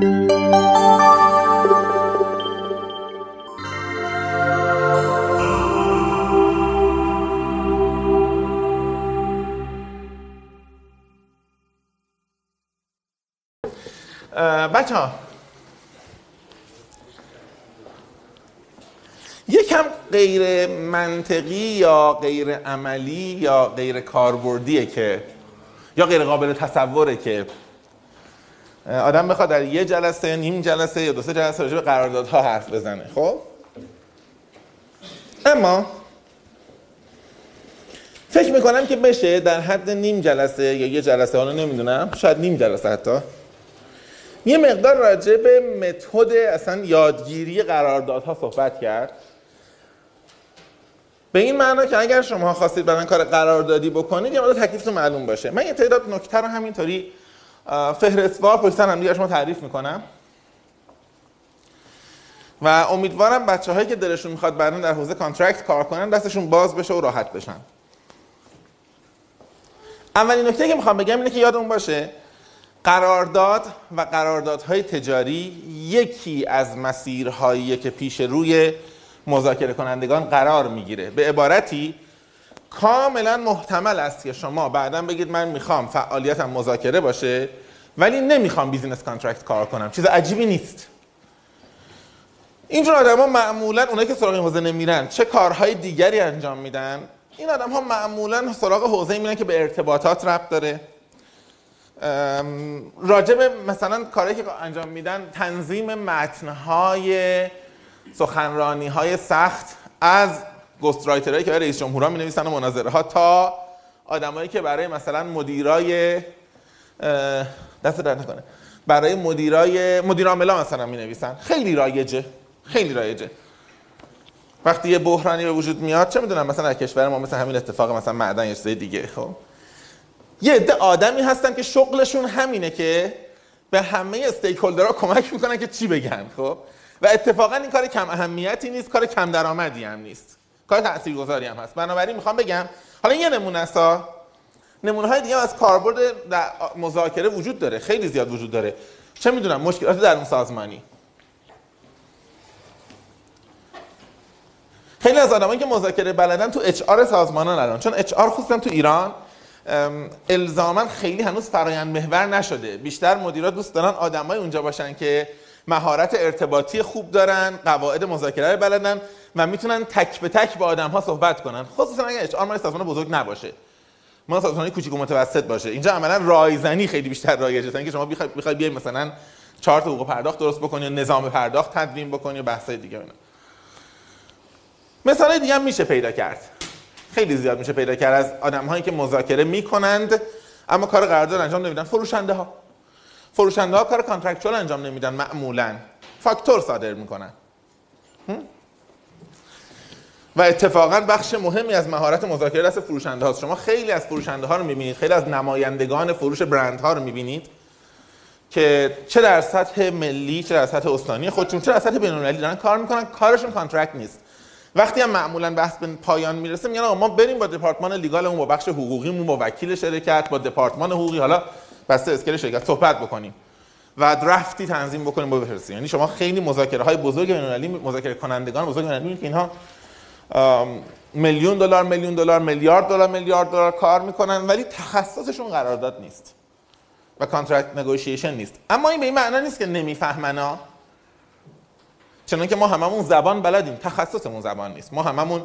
بچه‌ها یکم غیر منطقی یا غیر عملی یا غیر کاربردیه که یا غیر قابل تصوره که آدم بخواد در یه جلسه، نیم جلسه یا دو سه جلسه راجع به قراردادها حرف بزنه. خب اما فکر میکنم که بشه در حد نیم جلسه یا یه جلسه، حالا نمیدونم، شاید نیم جلسه حتی، یه مقدار راجع به متد اصلا یادگیری قراردادها صحبت کرد، به این معنا که اگر شما خواستید برای کار قراردادی بکنید یه مقدار تکلیفتون معلوم باشه. من یه تعداد نکته رو همینطوری فهرستوار پشت هم دیگه شما تعریف میکنم و امیدوارم بچه‌هایی که دلشون میخواد بعداً در حوزه کانترکت کار کنن دستشون باز بشه و راحت بشن. اولین نکته که میخوام بگم اینه که یادمون باشه قرارداد و قراردادهای تجاری یکی از مسیرهاییه که پیش روی مذاکره کنندگان قرار میگیره. به عبارتی کاملا محتمل است که شما بعداً بگید من میخوام فعالیتم مذاکره باشه ولی نمیخوام بیزینس کانترکت کار کنم. چیز عجیبی نیست. اینجور آدم ها معمولا اونایی که سراغ این حوزه نمیرن چه کارهای دیگری انجام میدن؟ این آدم ها معمولا سراغ حوزه میرن که به ارتباطات ربط داره، راجب مثلا کاری که انجام میدن تنظیم متنهای سخنرانی‌های سخت، از گسترایترهایی که برای رئیس جمهورها می‌نویسن و مناظره‌ها تا آدمایی که برای مثلا مدیرای دست درد نکنه برای مدیرعامل‌ها مثلا می‌نویسن. خیلی رایجه وقتی یه بحرانی به وجود میاد، چه میدونم مثلا در کشور ما مثل همین اتفاق مثلا معدن یا چیزای دیگه، خب یه عده آدمی هستن که شغلشون همینه که به همه استیک هولدرها کمک میکنن که چی بگن. خب و اتفاقا این کار کم اهمیتی نیست، کار کم درآمدی هم نیست، کار تاثیرگذاری هم هست. بنابراین میخوام بگم حالا یه نمونه است، نمونه های دیگه از کاربرد در مذاکره وجود داره، خیلی زیاد وجود داره. چه میدونم مشکلات درون سازمانی. خیلی از آدمایی که مذاکره بلدن تو اچ آر سازمانان الان، چون اچ آر خصوصا تو ایران الزاماً خیلی هنوز فرآیند محور نشده، بیشتر مدیرا دوست دارن آدمای اونجا باشن که مهارت ارتباطی خوب دارن، قواعد مذاکره رو بلدن و میتونن تک به تک با آدم‌ها صحبت کنن، خصوصا اگه اچ آر مال سازمان بزرگ نباشه، مال سازمان‌های کوچیک و متوسط باشه. اینجا عملاً رایزنی خیلی بیشتر رایجه تا اینکه شما بخوای بیای مثلا چارت حقوق پرداخت درست بکنی یا نظام پرداخت تدوین بکنی و بحث‌های دیگه. اینا مثالای دیگه هم میشه پیدا کرد، خیلی زیاد میشه پیدا کرد از آدم‌هایی که مذاکره می‌کنند اما کار قرارداد انجام نمیدن. فروشنده‌ها کار کانترکچوال انجام نمیدن، معمولاً فاکتور صادر میکنن و اتفاقاً بخش مهمی از مهارت مذاکره دست فروشنده‌هاست. شما خیلی از فروشنده‌ها رو می‌بینید، خیلی از نمایندگان فروش برندها رو می‌بینید که چه در سطح ملی، چه در سطح استانی خودشون، چه در سطح بین‌المللی دارن کار می‌کنن، کارشون کانترکت نیست. وقتی هم معمولاً بحث به پایان میرسه میگن آقا ما بریم با دپارتمان لیگالمون، با بخش حقوقیمون، با وکیل شرکت، با دپارتمان حقوقی، حالا بسته اسکل شرکت صحبت بکنیم و درفتی تنظیم بکنیم و بفرستیم. یعنی شما خیلی مذاکره‌های بزرگ بین‌المللی، مذاکره کنندگان بزرگ بین‌المللی که اینها $1,000,000,000 $1,000,000,000 کار میکنن ولی تخصصشون قرارداد نیست و کانترکت نگوشیشن نیست. اما این به این معنا نیست که نمیفهمنا، چنانکه ما هممون زبان بلدیم، تخصصمون زبان نیست. ما هممون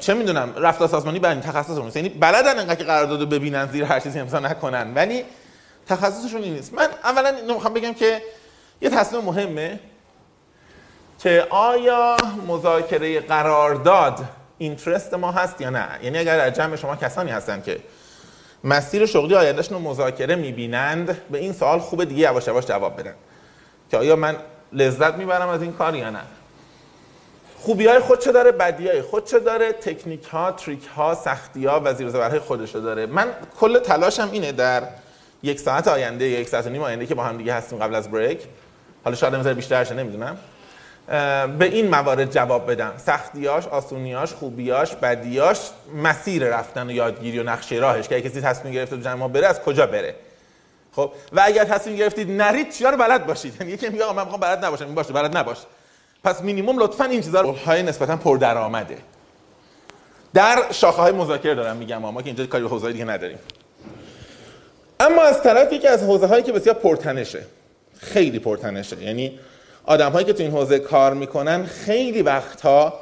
چه میدونم رفتار سازمانی بلدیم، تخصصمون نیست. یعنی بلدن انقدر که قراردادو ببینن، زیر هر چیزی امضا نکنن، ولی تخصصشون این نیست. من اولا اینو میخوام بگم که یه تصمیم مهمه که آیا مذاکره قرارداد اینترست ما هست یا نه. یعنی اگر در جمع شما کسانی هستن که مسیر شغلی آیندهشون رو مذاکره میبینند، به این سوال خوبه دیگه یواش یواش جواب بدن که آیا من لذت میبرم از این کار یا نه. خوبیای خودشو داره، بدیای خودشو داره، تکنیک ها، تریک ها، سختی ها و زیر زبرهای خودشو داره. من کل تلاشم اینه در یک ساعت آینده، یک ساعت و نیم آینده که با هم دیگه هستیم قبل از بریک، حالا شاید یه ذره بیشتر شه نمیدونم، به این موارد جواب بدم: سختیاش، آسونیاش، خوبیاش، بدیاش، مسیر رفتن و یادگیری و نقشه راهش که اگه کسی تصمیم گرفته تو جمع ما بره از کجا بره. خب و اگر تصمیم گرفتید نرید چیا رو بلد باشید. یعنی یکی میگه من میخوام بلد نباشم، این باشه بلد نباش. پس مینیمم لطفاً این چیزا رو های نسبتاً پردرآمده در شاخه‌های مذاکره دارم میگم، ما که اینجا کاری به حوزه‌های دیگه نداریم. اما از طرفی که از حوزه‌هایی که بسیار پرتنشه، خیلی پرتنشه، یعنی آدم‌هایی که تو این حوزه کار میکنن خیلی وقتها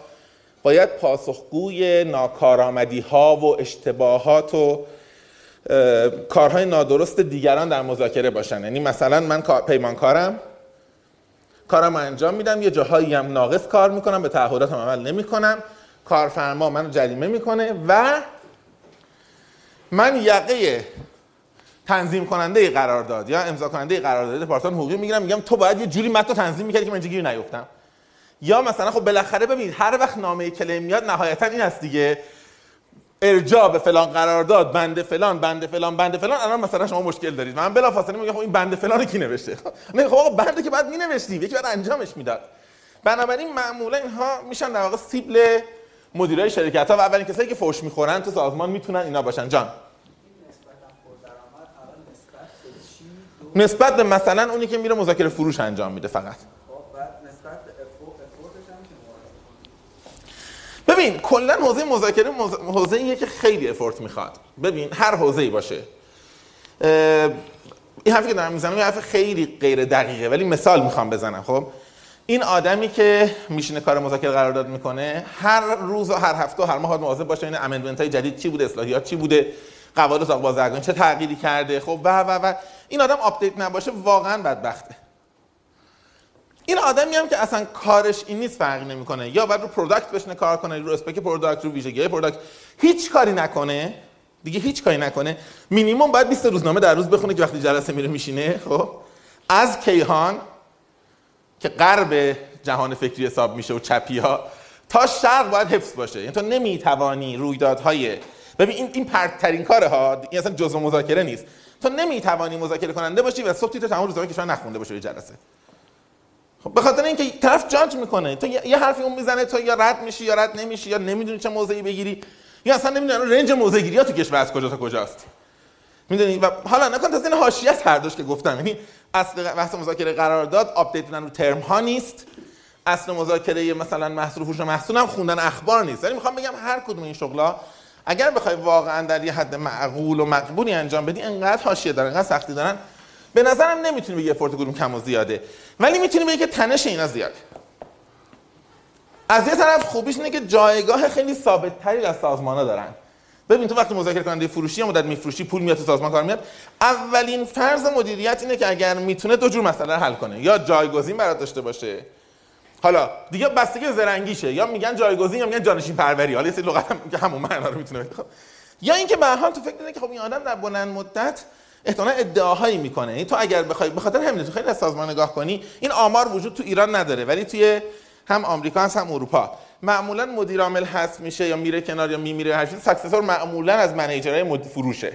باید پاسخگوی ناکارآمدی‌ها و اشتباهات و کارهای نادرست دیگران در مذاکره باشن. یعنی مثلا من پیمانکارم، کارم انجام میدم، یه جاهایی هم ناقص کار میکنم، به تعهداتم عمل نمیکنم، کارفرما منو جریمه میکنه و من یقه تنظیم کننده قرارداد یا امضا کننده قرارداد دپارتمان حقوقی میگیرم، میگم تو باید یه جوری متن تنظیم میکردی که من اینجا گیر نیفتم. یا مثلا خب بالاخره ببینید هر وقت نامه کلیم میاد نهایتا این است دیگه، ارجاع به فلان قرارداد بنده فلان بنده فلان بنده فلان، الان مثلا شما مشکل دارید، من بلافاصله میگم خب این بنده فلان کی نوشته؟ خب آقا بنده که بعد مینوشتیم، یکی بعد انجامش میداد. بنابراین معمولا اینها میشن در واقع سیبل مدیرای شرکت‌ها و اولین کسایی که فحش میخورن تو سازمان میتونن اینا باشن. جان نسبت به مثلا اونی که میره مذاکره فروش انجام میده فقط. ببین کلا حوزه مذاکره حوزه‌ایه که خیلی افورت میخواد. ببین هر حوزه‌ای باشه. این حرفی که دارم میزنم یه حرف خیلی غیر دقیقه ولی مثال میخوام بزنم. خب این آدمی که میشینه کار مذاکره قرارداد میکنه هر روز و هر هفته و هر ماه مواظب باشه این امندمنت‌های جدید چی بوده، اصلاحیات چی بوده، قواعد ساق بازرگانی چه تغییری کرده. خب و این آدم آپدیت نباشه واقعا بدبخته. این آدمی هم که اصلا کارش این نیست فرقی نمیکنه، یا بعد رو پروداکت بشینه کار کنه، رو اسپک پروداکت، رو ویژگی‌های پروداکت، هیچ کاری نکنه دیگه، هیچ کاری نکنه. مینیمم باید 20 روزنامه در روز بخونه که وقتی جلسه میره میشینه. خب از کیهان که غرب جهان فکری حساب میشه و چپی‌ها تا شرق باید حفظ باشه. یعنی تو نمیتوانی رویدادهای، ببین این پرترین کارها، این اصلا جزء مذاکره نیست، تو نمیتوانی مذاکره کننده باشی و صبح تو تمام روزنامه کشور نخونده باشی جلسه. به خاطر اینکه طرف جاج میکنه، تو یه حرفی اون میزنه تو یا رد میشی یا رد نمیشی، یا نمیدونی چه موضعی بگیری، یا اصلا نمیدونی رنج موضع‌گیری‌ها تو کشور از کجا تا کجاست، میدونی. و حالا نکن تا این حاشیه هر دوش که گفتم، یعنی اصل بحث مذاکره قرارداد آپدیت دادن رو ترم ها نیست، اصل مذاکره مثلا محصول فروش و محصول هم خوندن اخبار نیست. یعنی میخوام بگم هر کدوم این شغلا اگر بخوای واقعا در یه حد معقول و مقبولی انجام بدی انقدر حاشیه دارن، انقدر سختی دارن، به نظرم نمیتونی بگی افورت گروم کم و زیاده، ولی میتونی بگی که تنش اینا زیاده. از یه طرف خوبیش اینه که جایگاه خیلی ثابت‌تری از سازمان‌ها دارن. ببین تو وقتی مذاکره کننده فروشی یا مدت میفروشی، پول میاد تو سازمان کار میاد، اولین فرض مدیریت اینه که اگر میتونه دو جور مسئله رو حل کنه، یا جایگزین برات داشته باشه، حالا دیگه بستگی زرنگیشه، یا میگن جایگزین یا میگن جانشین پروری، حالا یه سری لغت همون معنا رو میتونه بده، یا اینکه به هر حال تو فکر اینه که خب این آدم در بلند مدت احتمالاً ادعاهایی میکنه. یعنی تو اگر بخوای به خاطر همین تو خیلی از سازمان نگاه کنی، این آمار وجود تو ایران نداره ولی توی هم آمریکا هست هم اروپا، معمولاً مدیر عامل هست میشه یا میره کنار یا میمیره، هر چیز ساکسسور معمولاً از منیجرای فروشه.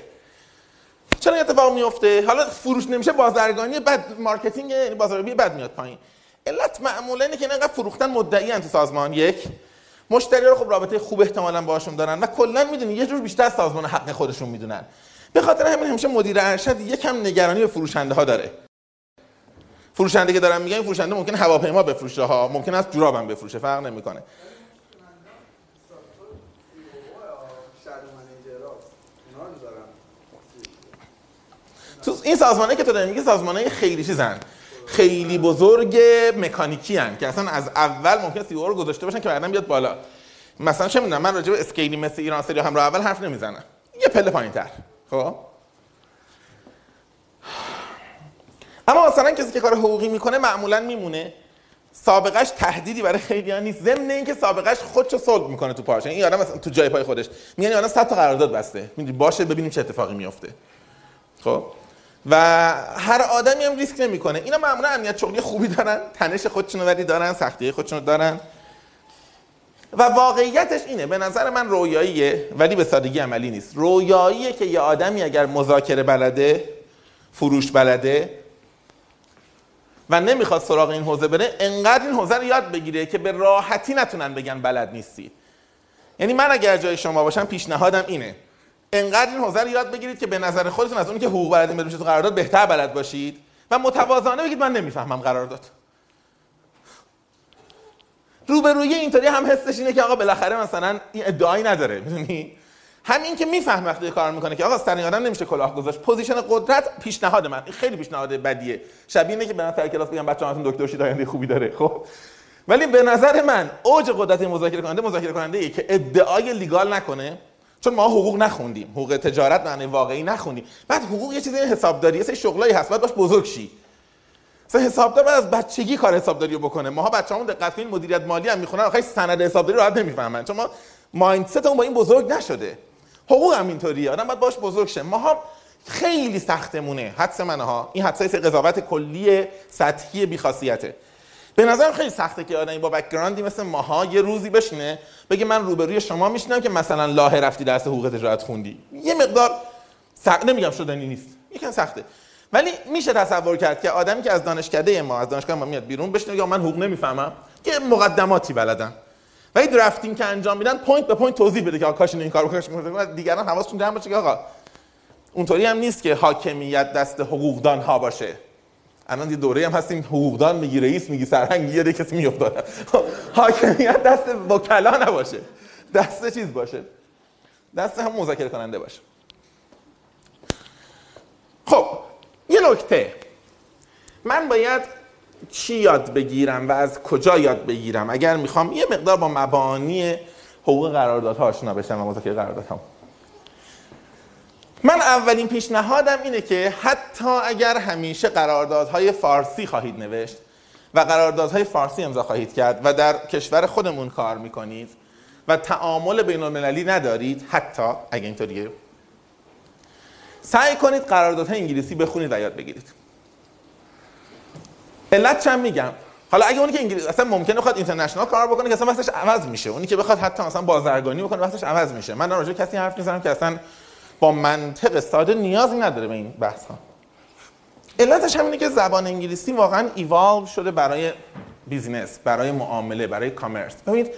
چرا این اتفاق میفته؟ حالا فروش نمیشه، بازرگانی بد، مارکتینگ یعنی بازاریابی بد میاد پایین. علت معمولاً اینه که اینا انقدر فروختن مدعی ان تو سازمان، یک مشتری رو خب رابطه خوب احتمالاً باهاشون دارن و کلاً میدونی یه جور بیشتر سازمان حق خودشون میدونن. به خاطر همین همیشه مدیر ارشد یکم نگرانی به فروشنده ها داره. فروشنده که دارم میگم، فروشنده ممکنه هواپیما بفروشه ها، ممکنه از جورابم بفروشه، فرق نمیکنه. تو این سازمانه که تو داری میگی سازمانه خیلی چیزن، خیلی بزرگ مکانیکی ان که اصلا از اول ممکنه سی او رو گذاشته باشن که بعدا بیاد بالا. مثلا چه میدونم من راجع به اسکیلی مثل ایران سری همراه اول حرف نمیزنم، یه پله پایینتر. خب اما مثلا کسی که کار حقوقی میکنه معمولا میمونه، سابقش تهدیدی برای خیلی ها نیست، ضمن اینکه سابقش خودشو صلب میکنه تو پاش. این آدم مثلا تو جای پای خودش، میگن آدم 100 تا قرارداد بسته، میگن باشه ببینیم چه اتفاقی میفته. خب و هر آدمی هم ریسک نمیکنه. اینا معمولا امنیت شغلی خوبی دارن، تنش خودشونو ولی دارن، سختی خودشونو دارن و واقعیتش اینه به نظر من رویاییه ولی به سادگی عملی نیست. رویاییه که یه آدمی اگر مذاکره بلده، فروش بلده و نمیخواد سراغ این حوزه بره، انقدر این حوزه رو یاد بگیره که به راحتی نتونن بگن بلد نیستی. یعنی من اگر جای شما باشم پیشنهادم اینه انقدر این حوزه رو یاد بگیرید که به نظر خودتون از اونی که حقوق بلد میشه تو قرارداد بهتر بلد باشید و متواضعانه بگید من نمیفهمم قرارداد. روبروی اینطوری هم حسش اینه که آقا بالاخره مثلا این ادعایی نداره، میدونی؟ همین که میفهمه وقتی کار میکنه که آقا سر آدم نمیشه کلاه گذاشت. پوزیشن قدرت پیشنهاد من، این خیلی پیشنهاد بدیه، شبیه اینه که به من سر کلاس بگم بچه‌هاتون دکتر شید آینده خوبی داره. خب ولی به نظر من اوج قدرت مذاکره کننده که ادعای لیگال نکنه، چون ما حقوق نخوندیم، حقوق تجارت معنی واقعی نخوندیم. بعد حقوق یه چیزی حسابداری، یه سری شغلایی هست، بعد باش بزرگ شی. مثلا حسابدار بعد از بچگی کار حسابداریو بکنه. ماها بچه‌مون دقت کنین مدیریت مالی هم میخونن، آخه سند حسابداری راحت نمیفهمن، چون ما مایندستمون با این بزرگ نشده. حقوق هم اینطوریه، آدم بعد باش بزرگ شه. ماها خیلی سختمونه. حدس منها، این حدسای قضاوت کلی سطحی بی‌خاصیته. به نظرم خیلی سخته که آدمی با بک‌گراندی مثل ماها یه روزی بشینه بگه من روبروی شما میشینم که مثلا لاهه رفتی درس حقوق تجارت خوندی. یه مقدار سخت، نمیگم شدنی نیست، یکم سخته، ولی میشه تصور کرد که آدمی که از دانشکده ما، از دانشگاه ما میاد بیرون، بشینه بگه من حقوق نمیفهمم، که مقدماتی بلدم، ولی درافتینگ که انجام میدن پوینت به پوینت توضیح بده که آقا کاش این کارو کاش می‌کردن. دیگران حواسشون جمع باشه که آقا اونطوری هم نیست که حاکمیت دست حقوقدان‌ها باشه. الان یه دوره هم هستیم حقوقدان میگی رئیس میگی سرهنگ یه کسی میافتاده. حاکمیت دست وکلا نباشه، دست چیز باشه، دست هم مذاکره کننده باشه. خب یه نکته، من باید چی یاد بگیرم و از کجا یاد بگیرم اگر میخوام یه مقدار با مبانی حقوق قراردادها آشنا بشم و مذاکره قراردادها؟ من اولین پیشنهادم اینه که حتی اگر همیشه قراردادهای فارسی خواهید نوشت و قراردادهای فارسی امضا خواهید کرد و در کشور خودمون کار میکنید و تعامل بین المللی ندارید، حتی اگه اینطوریه، سعی کنید قراردادهای انگلیسی بخونید و یاد بگیرید. علت چم میگم. حالا اگه اونی که انگلیسی اصلا ممکنه بخواد اینترنشنال کار بکنه که اصلا واسش عوض میشه، اونی که بخواد حتی مثلا بازرگانی بکنه واسش عوض میشه. من راجع کسی حرف میزنم که اصلا با منطق ساده نیازی نداره به این بحث ها. علتش همینه که زبان انگلیسی واقعا ایوالو شده برای بیزینس، برای معامله، برای کامرس. ببینید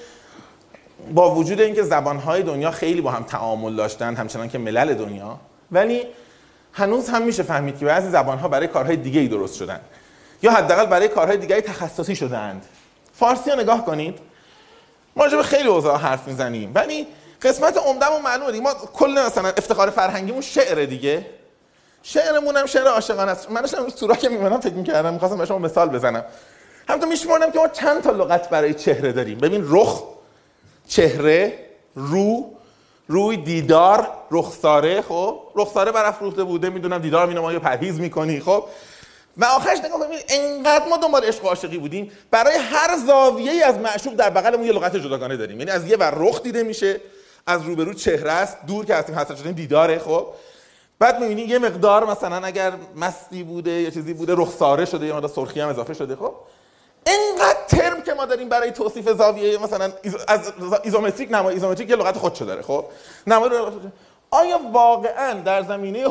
با وجود اینکه زبانهای دنیا خیلی با هم تعامل داشتن همچنان که ملل دنیا، ولی هنوز هم میشه فهمید که بعضی زبانها برای کارهای دیگه‌ای درست شدن یا حداقل برای کارهای دیگه‌ای تخصصی شدند. فارسی رو نگاه کنید، ما راجع به خیلی اوضاع حرف میزنیم، ولی قسمت عمده‌مون معلومه دیگه. ما کل مثلا افتخار فرهنگیمون شعر دیگه، شعرمون هم شعر عاشقانه است. من داشتم سورا که می‌مونم فکر می‌کردم می‌خواستم به شما مثال بزنم، همونطور می‌شمردم که ما چند تا لغت برای چهره داریم. ببین رخ، چهره، رو، روی، دیدار، رخساره. خب رخساره برافروخته بوده، میدونم دیدار مینمایی پرهیز می‌کنی. خب و آخرش نگاه کنید انقدر ما دنبال عشق و عاشقی بودیم، برای هر زاویه‌ای از معشوق در بغلمون یه لغت جداگانه داریم. یعنی از یه ور رخ دیده میشه، از روبرو چهره است، دور که هستیم حسرت شدیم دیداره. خب بعد می‌بینید یه مقدار مثلا اگر مستی بوده یا چیزی بوده رخساره شده، یا مقدار سرخی هم اضافه شده. خب اینقدر ترم که ما داریم برای توصیف زاویه مثلا از ایزومتریک، نمای ایزومتریک یه لغت خودشو داره. خب نمای آیا واقعا در زمینه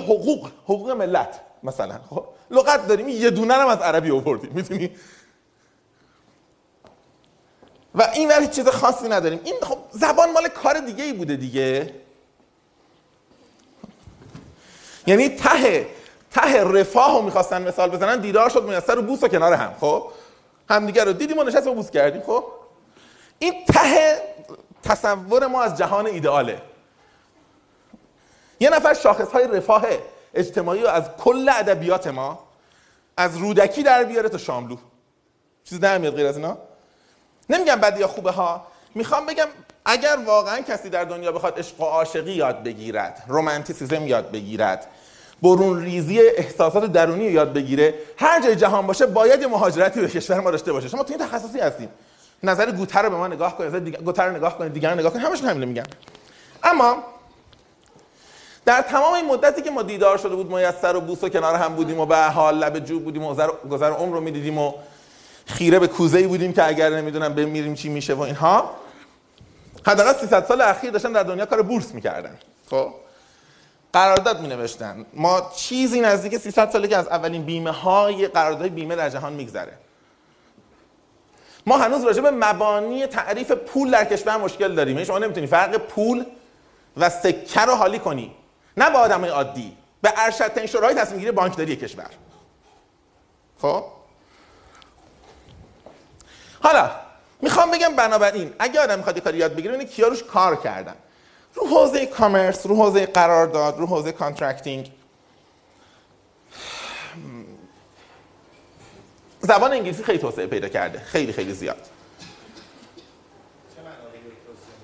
حقوق ملت مثلا خب لغت داریم؟ یه دونه هم از عربی آوردیم، می‌دونی، و این ور هیچ چیز خاصی نداریم. این خب زبان مال کار دیگه ای بوده دیگه. یعنی ته رفاهو میخواستن مثال بزنن، دیدار شد میسر و بوس و کنار هم. خب همدیگه رو دیدیم و نشست و بوس کردیم. خب این ته تصور ما از جهان ایدئاله. یه نفر شاخصهای رفاه اجتماعی رو از کل ادبیات ما از رودکی در بیاره تا شاملو، چیز نمیاد غیر از اینا. نمیگم بد یا خوبه ها، میخوام بگم اگر واقعا کسی در دنیا بخواد عشق و عاشقی یاد بگیرد، رومانتیسیزم یاد بگیرد، برون ریزی احساسات درونی رو یاد بگیره، هر جای جهان باشه باید مهاجرتی به کشور ما داشته باشه. شما تو این تخصصی هستیم، نظر گوته رو به ما نگاه کنید، گوته رو نگاه کنید، دیگران نگاه کنید، همشون همین میگن. اما در تمام این مدتی که ما دیدار شده بود، میسر و بوس و کنار هم بودیم و به حال لب جو بودیم و گذر عمر رو میدیدیم و خیره به کوزه‌ای بودیم که اگر نمیدونم بمیریم چی میشه و اینها. حداقل 300 سال اخیر داشتن در دنیا کار بورس میکردن. خب قرارداد مینوشتن. ما چیزی نزدیک 300 ساله که از اولین بیمه‌های قراردادهای بیمه در جهان میگذره. ما هنوز راجع به مبانی تعریف پول در کشور مشکل داریم. شما نمیتونی فرق پول و سکه رو حالی کنی. نه به آدمای عادی، به ارشدترین شورای تصمیم گیری بانکداری کشور. خب حالا میخوام بگم بنابراین اگه آدم میخواد کاری یاد بگیره اینه کیا روش کار کردن، رو حوزه کامرس، رو حوزه قرارداد، رو حوزه کانترکتینگ. زبان انگلیسی خیلی توسعه پیدا کرده، خیلی خیلی زیاد.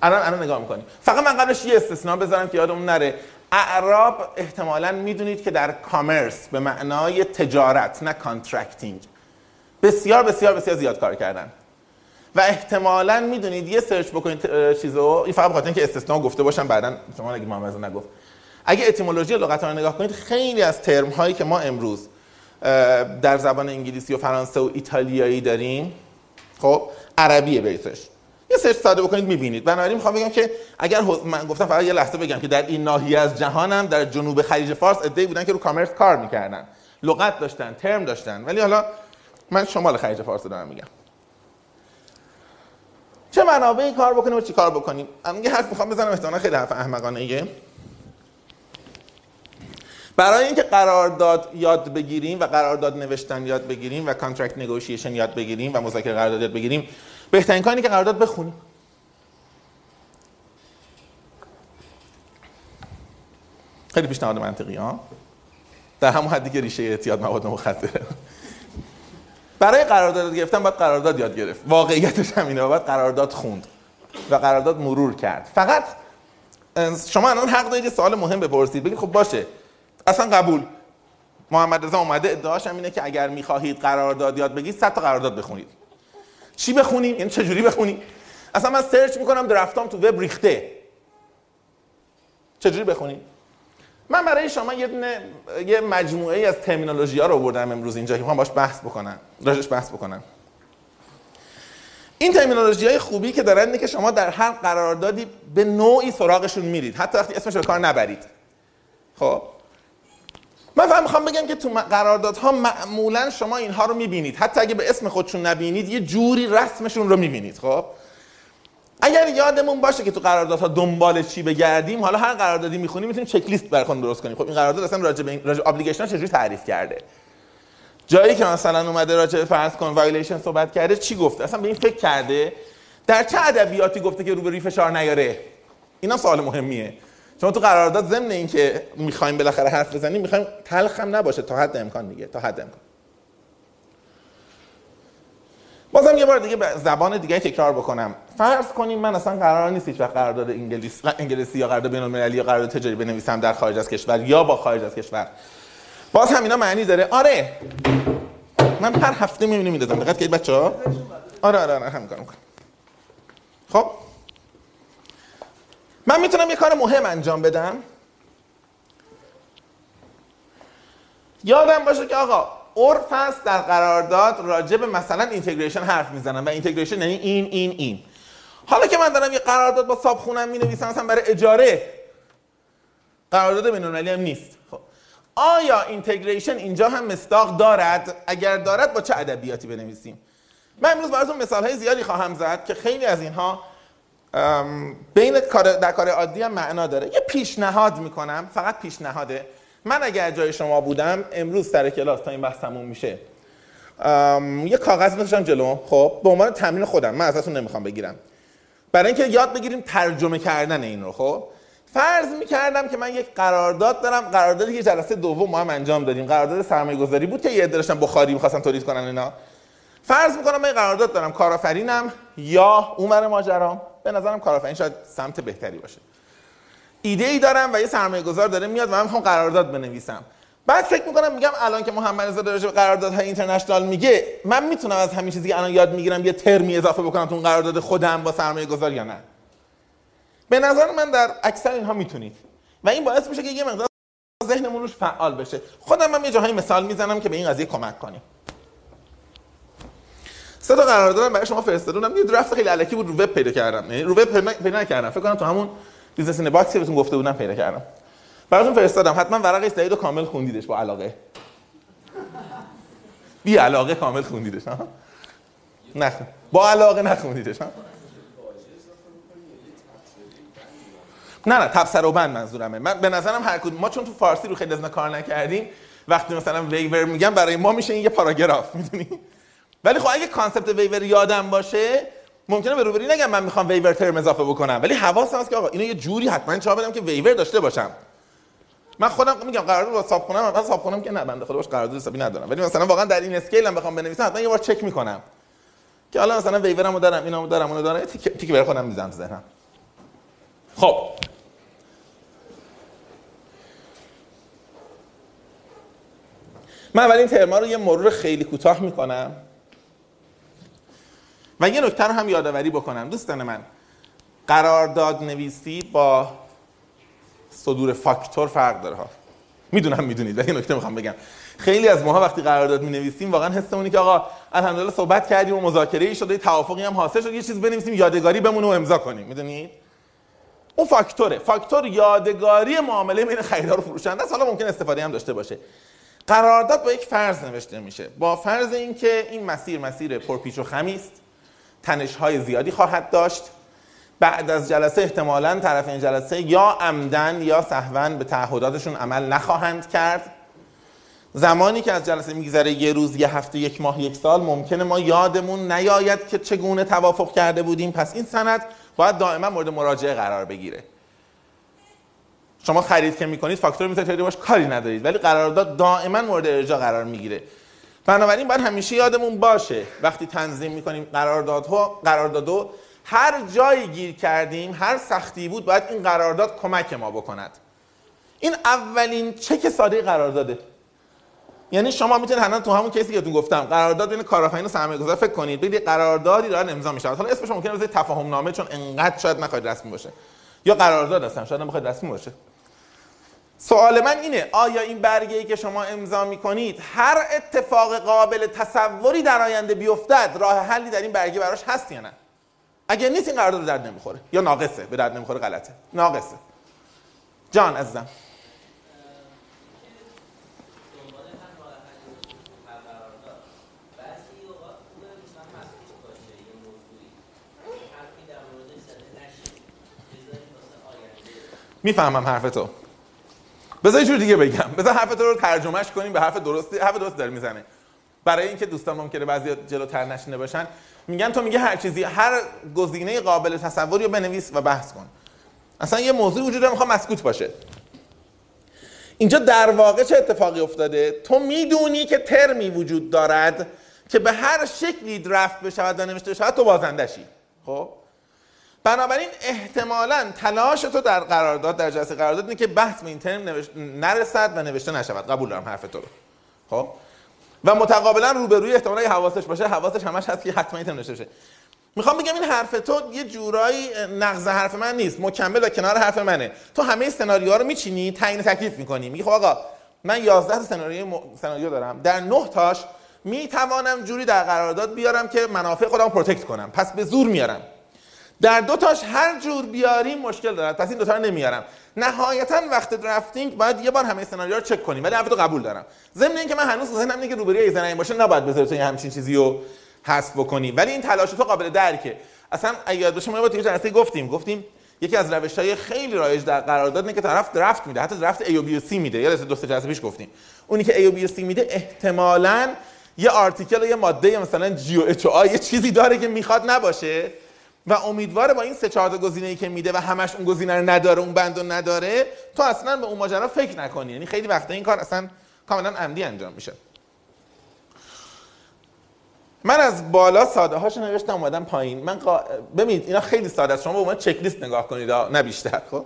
الان نگاه میکنیم. فقط من قبلش یه استثناء بذارم که یادمون نره. اعراب احتمالاً میدونید که در کامرس به معنای تجارت، نه کانترکتینگ، بسیار بسیار بسیار زیاد کار کردن و احتمالاً میدونید یه سرچ بکنید چیزو. این فقط بخاطر اینکه استثناء گفته باشم، بعداً شما نگید محمد رضا نگفت. اگه اتیمولوژی لغت ها رو نگاه کنید، خیلی از ترم هایی که ما امروز در زبان انگلیسی و فرانسه و ایتالیایی داریم، خب عربیه بیسش. یه سرچ ساده بکنید می‌بینید. بنابراین می‌خوام بگم که اگر من گفتم فقط یه لحظه بگم که در این ناحیه از جهانم، در جنوب خلیج فارس، عده‌ای بودن که رو کامرس کار می‌کردن، لغت داشتن، ترم داشتن، ولی حالا من شمال خلیج فارس دارم میگم. چه منابعی کار بکنیم و چی کار بکنیم؟ من یه حرف می‌خوام بزنم، احتمالاً خیلی حرف احمقانه‌ایه. برای اینکه قرارداد یاد بگیریم و قرارداد نوشتن یاد بگیریم و کانترکت نگوشیشن یاد بگیریم و مذاکره قرارداد یاد بگیریم، بهترین کاری که قرارداد بخونیم. خیلی پیشنهاد منطقی ها، در همون حدی که ریشه اعتیاد مواد مخدره. برای قرارداد گرفتن باید قرارداد یاد گرفت، واقعیتش همینه. باید قرارداد خوند و قرارداد مرور کرد. فقط شما الان حق دارید سوال مهم بپرسید، بگید خب باشه اصلا قبول. محمدرضا اومده ادعاش هم اینه که اگر میخواهید قرارداد یاد بگیرید 100 تا قرارداد بخونید. چی بخونیم؟ یعنی چه جوری بخونیم؟ اصلا من سرچ میکنم درفتام تو وب ریخته. چه جوری بخونیم؟ من برای شما یه مجموعه از ترمینولوژی‌ها رو آوردم امروز اینجا که میخوام باهاش بحث بکنم، راجعش بحث بکنم. این ترمینولوژی‌های خوبی که دارن اینه که شما در هر قراردادی به نوعی سراغشون میرید، حتی وقتی اسمش رو کار نبرید. خب من فقط میخوام بگم که تو قراردادها معمولا شما اینها رو میبینید، حتی اگه به اسم خودشون نبینید یه جوری رسمشون رو میبینید. خب اگر یادمون باشه که تو قراردادها دنبال چی بگردیم، حالا هر قراردادی میخونیم میتونیم چک لیست براتون درست کنیم. خب این قرارداد اصلا راجع به ابلیگیشن چجوری تعریف کرده، جایی که مثلا اومده راجع به فرض کن وایلیشن صحبت کرده چی گفته، اصلا به این فکر کرده، در چه ادبیاتی گفته که رو به ریف فشار نیاره. اینا سوال مهمیه. شما تو قرارداد ضمن این که میخوایم بالاخره حرف بزنیم، میخوایم تلخ هم نباشه تا حد امکان دیگه، تا حد امکان. بازم یه بار دیگه به زبان دیگه تکرار بکنم. فرض کنیم من اصلا قرار نیست هیچ وقت قرارداد انگلیسی یا قرارداد بین‌المللی یا قرارداد تجاری بنویسم در خارج از کشور یا با خارج از کشور. باز هم اینا معنی داره. آره. من هر هفته میبینم میندازم. دقت کنید بچه‌ها. آره همین کارو می‌کنم. خب من میتونم یه کار مهم انجام بدم. یادم باشه که آقا عرف هست در قرارداد راجع به مثلا اینتگریشن حرف میزنم و اینتگریشن یعنی این. حالا که من دارم یه قرارداد با صاحب خونم مینویسم، مثلا برای اجاره، قرارداد بین‌المللی هم نیست. خب آیا اینتگریشن اینجا هم مصداق دارد؟ اگر دارد با چه ادبیاتی بنویسیم؟ من امروز براتون مثال‌های زیادی خواهم زد که خیلی از اینها بین کار عادی هم معنا داره. یه پیشنهاد میکنم، فقط پیشنهاده. من اگر جای شما بودم امروز سر کلاس تا این بحث تموم میشه یه کاغذ میذاشتم جلو، خب به عنوان تمرین خودم، من ازتون نمیخوام بگیرم، برای اینکه یاد بگیریم ترجمه کردن این رو. خب فرض میکردم که من یک قرارداد دارم، قراردادی که جلسه دوم ما هم انجام دادیم، قرارداد سرمایه‌گذاری بود که یه داشتم بخاری می‌خواستن تولید کنن اینا. فرض میکنم من قرارداد دارم، کارآفرینم یا عمر ماجرام، به نظرم کارآفرین شاید سمت بهتری باشه. ایده ای دارم و یه سرمایه‌گذار داره میاد و من میخوام قرارداد بنویسم. بعد فکر میکنم میگم الان که محمدرضا داره به قراردادهای اینترنشنال میگه، من میتونم از همین چیزی که الان یاد میگیرم یه ترمی اضافه بکنم تو اون قرارداد خودم با سرمایه‌گذار یا نه؟ به نظر من در اکثر اینها میتونید و این باعث میشه که یه مقدار ذهنمون روش فعال بشه. خودم هم یه جاهای مثال میزنم که به این قضیه کمک کنیم. سه تا قراردادم برای شما فرستادونم. یه درفت خیلی الکی بود، رو وب پیدا کردم. یعنی رو وب پیدا نکردم، فکر کنم تو همون بیزنس این باکسی بهتون گفته بودم پیدا کردم. براتون فرستادم. حتما ورقش سعید رو کامل خوندیدش با علاقه. بی علاقه کامل خوندیدش ها؟ نه. با علاقه نخوندیدش ها؟ نه تبصره و بند منظورمه. من به نظرم هر کدوم ما چون تو فارسی رو خیلی ازنا کار نکردیم، وقتی مثلا ویور میگم برای ما میشه این یه پاراگراف، میدونی؟ ولی خب اگه کانسپت ویور یادم باشه ممکنه به روبری نگم من میخوام ویور ترم اضافه بکنم، ولی حواسم هست که آقا اینو یه جوری حتما چا بدم که ویور داشته باشم. من خودم میگم قرارداد با صاحب خونم، مثلا صاحب خونم که نه بنده خدا باش قرارداد حسابی ندارم، ولی مثلا واقعا در این اسکیل هم بخوام بنویسم حتما یه بار چک میکنم که حالا مثلا ویورمو دارم، اینامو دارم، اونو دارم، تیک برای خودم میذارم ذهنم. خب من اولین ترما رو یه مرور خیلی کوتاه میکنم و یه نکته رو هم یادآوری بکنم. دوستان من، قرارداد نویسی با صدور فاکتور فرق داره ها. میدونم میدونید، ولی نکته میخوام بگم. خیلی از ماها وقتی قرارداد مینویسیم واقعا حسمونه که آقا الحمدلله صحبت کردیم و مذاکره‌ای شده، توافقی هم حاصل شد، یه چیز بنویسیم یادگاری بمونه و امضا کنیم، میدونید؟ اون فاکتوره. فاکتور یادگاری معامله بین خریدار و فروشنده است، حالا ممکن استفاده هم داشته باشه. قرارداد با یک فرض نوشته میشه، با فرض اینکه این مسیر پرپیچ و خمی است، تنش‌های زیادی خواهد داشت. بعد از جلسه احتمالاً طرف این جلسه یا عمدن یا سهواً به تعهداتشون عمل نخواهند کرد. زمانی که از جلسه میگذره، یه روز، یه هفته، یک ماه، یک سال، ممکنه ما یادمون نیاید که چگونه توافق کرده بودیم. پس این سند باید دائما مورد مراجعه قرار بگیره. شما خرید که میکنید فاکتور میذارید، باش کاری ندارید، ولی قرارداد دائما مورد ارجاع قرار میگیره. بنابراین باید همیشه یادمون باشه وقتی تنظیم میکنیم قراردادو هر جایی گیر کردیم، هر سختی بود، باید این قرارداد کمک ما بکند. این اولین چک ساده قرارداده. یعنی شما میتونید حتما تو همون کیسی که بهتون گفتم، قرارداد بین کارآفرین و سرمایه‌گذار فکر کنید، ببینید قراردادی داره امضا میشه. حالا اسمش ممکنه بذارید تفاهم نامه، چون انقدر شاید نخواهید رسمی باشه، یا قرارداد هستن شاید نخواهید رسمی باشه. سوال من اینه، آیا این برگه ای که شما امضا میکنید هر اتفاق قابل تصوری در آینده بیفتد راه حلی در این برگه براش هست یا نه؟ اگه نیست این قرارداد درد نمیخوره یا ناقصه. به درد نمیخوره غلطه، ناقصه. جان عزیزم، میفهمم حرفتو. بذار یه جور دیگه بگم، بذار حرفتو رو ترجمهش کنیم به حرف درستی. حرف درست داره میزنه. برای اینکه دوستان ممکنه بعضی جلوتر نشینه باشن، میگن تو میگه هر چیزی، هر گزینه قابل تصوری رو بنویس و بحث کن. اصلا یه موضوع وجود داره میخوام مسکوت باشه. اینجا در واقع چه اتفاقی افتاده؟ تو میدونی که ترمی وجود دارد که به هر شکلی درافت بشود و نوشته شود، تو بازندشی. خب بنابراین احتمالاً تلاش تو در قرارداد، در جلسه قرارداد، اینه که بحث به این ترم نرسد و نوشته نشود. قبول دارم حرف تو رو. خب و متقابلاً روبروی احتمالاً حواسش باشه، حواسش همش هست که حتما این ترم نشده بشه. میخوام بگم این حرف تو یه جورایی نقض حرف من نیست، مکمل و کنار حرف منه. تو همه سناریوها رو میچینی، تعیین تکلیف میکنی، میگی خب آقا من 11 سناریو دارم، در 9 تاش میتوانم جوری در قرارداد بیارم که منافع خودم پروتکت کنم، پس به زور میارم. در دو تاش هر جور بیاری مشکل دارد، پس این دو تا رو نمیارم. نهایتا وقت درافتینگ باید یه بار همه سناریو رو چک کنیم، ولی حرفتو قبول دارم. ضمن اینکه من هنوز ذهنم اینه که روبروی ایزن این باشه، نباید بذاری تو همچین چیزی رو حذف بکنی، ولی این تلاش تو قابل درکه. اصلا اگه یاد باشه ما با توی جلسه گفتیم یکی از روش‌های خیلی رایج در قرارداد اینه که طرف درافت میده، حتی درافت A و B و C میده. یادت دو سه جلسه پیش گفتیم اونی که A و B و C میده احتمالاً یه آرتیکل، یه ماده مثلا G و H و I، یه چیزی داره که میخواد نباشه و امیدواره با این سه چهار تا گزینه‌ای که میده و همش اون گزینه رو نداره، اون بندو نداره، تو اصلا به اون ماجرا فکر نکنی. یعنی خیلی وقتا این کار اصلا کاملا عمدی انجام میشه. من از بالا ساده هاشو نوشتم اومدم پایین. ببینید اینا خیلی ساده است، شما به اون چک لیست نگاه کنید نه بیشتر. خب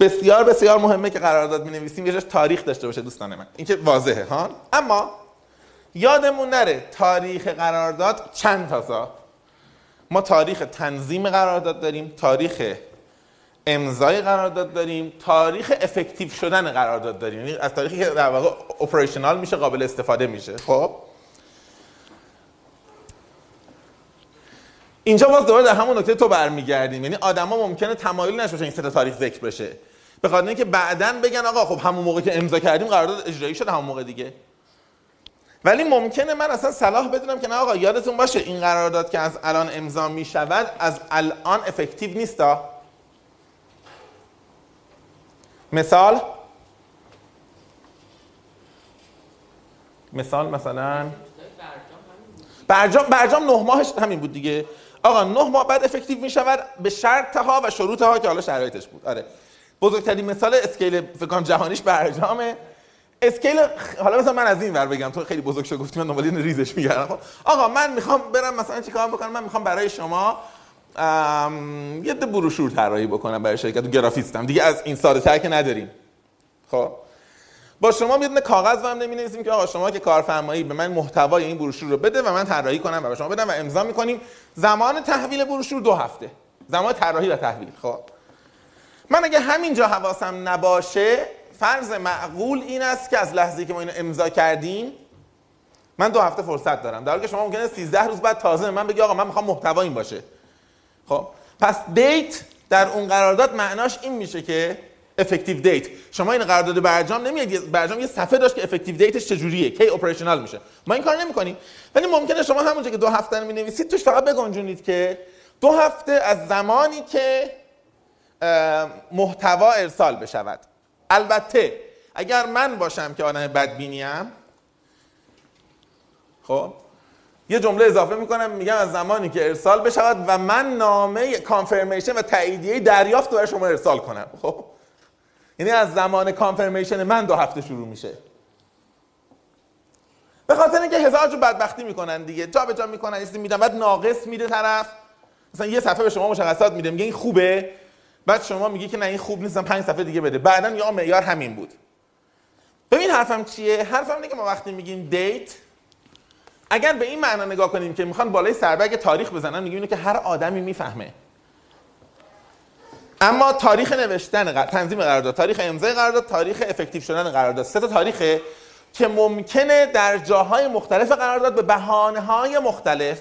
بسیار بسیار مهمه که قرارداد می‌نویسیم یه جاش تاریخ داشته باشه دوستان من. این که واضحه ها، اما یادمون نره تاریخ قرارداد چند تا ساعت. ما تاریخ تنظیم قرارداد داریم، تاریخ امضای قرارداد داریم، تاریخ افکتیو شدن قرارداد داریم، یعنی از تاریخی که در واقع اپریشنال میشه، قابل استفاده میشه. خب اینجا باز دوباره در همون نکته تو برمیگردیم، یعنی آدما ممکنه تمایل نشه این سه تا تاریخ ذکر بشه، به خاطر اینکه بعداً بگن آقا خب همون موقع که امضا کردیم قرارداد اجرایی شد همون موقع دیگه. ولی ممکنه من اصلا صلاح بدونم که نه آقا یادتون باشه این قرارداد که از الان امضا می شود از الان افکتیو نیستا. مثال مثلا برجام 9 ماهش همین بود دیگه آقا. 9 ماه بعد افکتیو میشود به شرط ها و شروط ها که حالا شرایطش بود. آره بزرگترین مثال اسکیل فکر کنم جهانیش برجامه. اسکیل حالا مثلا من از این ور بگم، تو خیلی بزرگ شو گفتی من دنبال این ریزش میگردم. آقا من میخوام برم مثلا چیکار بکنم؟ من میخوام برای شما یه بروشور طراحی بکنم برای شرکت، گرافیستم دیگه، از این ساده‌تر که نداریم. خب با شما یه دونه کاغذ هم نمی‌نویسیم که آقا شما که کارفرمایی به من محتوای این بروشور رو بده و من طراحی کنم و به شما بدم و امضا می‌کنیم. زمان تحویل بروشور 2 هفته، زمان طراحی و تحویل. خب من اگه همینجا حواسم نباشه، فرض معقول این است که از لحظه‌ای که ما اینو امضا کردیم من 2 هفته فرصت دارم، در حالی که شما ممکنه 13 روز بعد تازه من بگی آقا من می‌خوام محتوا این باشه. خب پس دیت در اون قرارداد معناش این میشه که افکتیو دیت. شما این قرارداد برجام نمیاد، برجام یه صفحه داشت که افکتیو دیتش چجوریه، کی اپریشنال میشه. ما این کار نمی‌کنیم، ولی ممکنه شما همونجا که 2 هفته می‌نویسید توش فقط بگنجونید که 2 هفته از زمانی که محتوا ارسال بشود. البته اگر من باشم که آدم بدبینیم، خب یه جمله اضافه میکنم، میگم از زمانی که ارسال بشود و من نامه کانفرمیشن و تاییدیه دریافت رو برای شما ارسال کنم. خب یعنی از زمان کانفرمیشن من 2 هفته شروع میشه. به خاطر اینکه هزارجو بدبختی میکنن دیگه، جا به جا میکنن، اسم میدن بعد ناقص میده طرف، مثلا یه صفحه به شما مشخصات میده میگه این خوبه، بعد شما میگی که نه این خوب نیستم 5 صفحه دیگه بده، بعدن یا معیار همین بود. ببین حرفم چیه؟ حرفم اینه که ما وقتی میگیم دیت، اگر به این معنا نگاه کنیم که میخوان بالای سربگ تاریخ بزنن، میگیم اینه که هر آدمی میفهمه. اما تاریخ نوشتن تنظیم قرارداد، تاریخ امضای قرارداد، تاریخ افکتیو شدن قرارداد، 3 تا تاریخه که ممکنه در جاهای مختلف قرارداد به بهانه‌های مختلف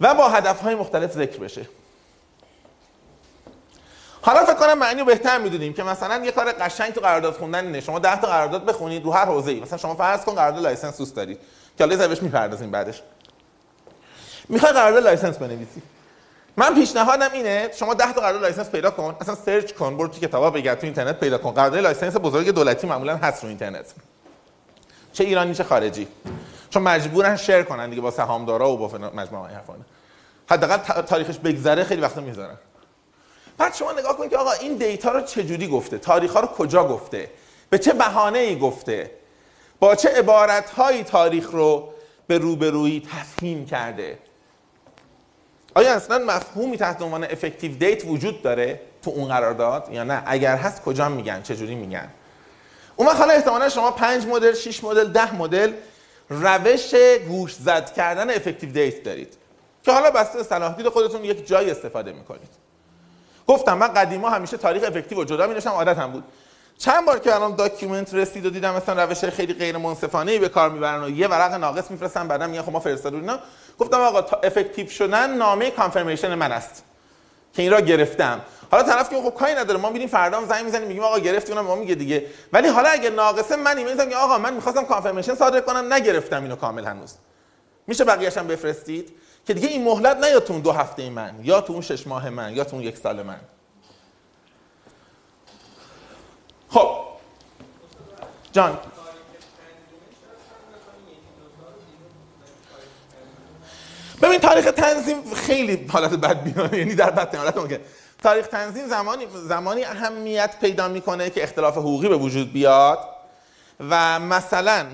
و با هدف‌های مختلف ذکر بشه. حالا فکر کنم معنی رو بهتر میدونیم که مثلا یه کار قشنگ تو قرارداد خوندن اینه، شما 10 تا قرارداد بخونید رو هر حوزه‌ای. مثلا شما فرض کن قرارداد لایسنس دوست دارید که حالا بهش میپردازیم بعدش. میخوای قرارداد لایسنس بنویسی، من پیشنهادم اینه شما 10 تا قرارداد لایسنس پیدا کن، اصلا سرچ کن، برو تو کتابا بگرد، تو اینترنت پیدا کن. قرارداد لایسنس بزرگ دولتی معمولا هست رو اینترنت، چه ایرانی چه خارجی، چون مجبورن شیر کنن دیگه با سهامدارا و با مجموعه حرفانه، حداقل تاریخش بگذره. خیلی وقتا میذارن. بعد شما نگاه کن که آقا این دیتا رو چه جوری گفته، تاریخ‌ها رو کجا گفته، به چه بهانه‌ای گفته، با چه عبارت‌هایی تاریخ رو به روبرویی تفهیم کرده. آیا اصلا مفهومی تحت عنوان افکتیو دیت وجود داره تو اون قرارداد یا نه؟ اگر هست کجا میگن، چه جوری میگن؟ اون وقت حالا احتمالاً شما 5 مدل، 6 مدل، 10 مدل روش گوش زد کردن افکتیو دیت دارید که حالا بسته به صلاحیت خودتون یک جای استفاده می‌کنید. گفتم من قدیما همیشه تاریخ افکتیو رو جدا می‌نوشتم، عادتم بود. چند بار که الان داکیومنت رسید و دیدم مثلا روش خیلی غیر منصفانه‌ای به کار می‌برن و یه ورق ناقص می‌فرستن، بعداً میگن خب ما فرستادون اینا، گفتم آقا افکتیو شدن نامه کانفرمیشن من است که این را گرفتم. حالا طرف که خب کاری نداره، ما می‌ریم فردا زنگ می‌زنیم میگیم آقا گرفتی، اونم ما میگه دیگه. ولی حالا اگه ناقصه من میگم که آقا من می‌خواستم کانفرمیشن صادر کنم، نگرفتم اینو کامل هنوز، میشه بقیه‌اش هم بفرستید که دیگه این مهلت نیاد تو اون 2 هفته من، یا تو اون 6 ماه من، یا تو اون 1 سال من. خب جان، ببین تاریخ تنظیم خیلی حالت بدبینانه، یعنی در بدترین حالت ممکن. تاریخ تنظیم زمانی اهمیت پیدا میکنه که اختلاف حقوقی به وجود بیاد و مثلا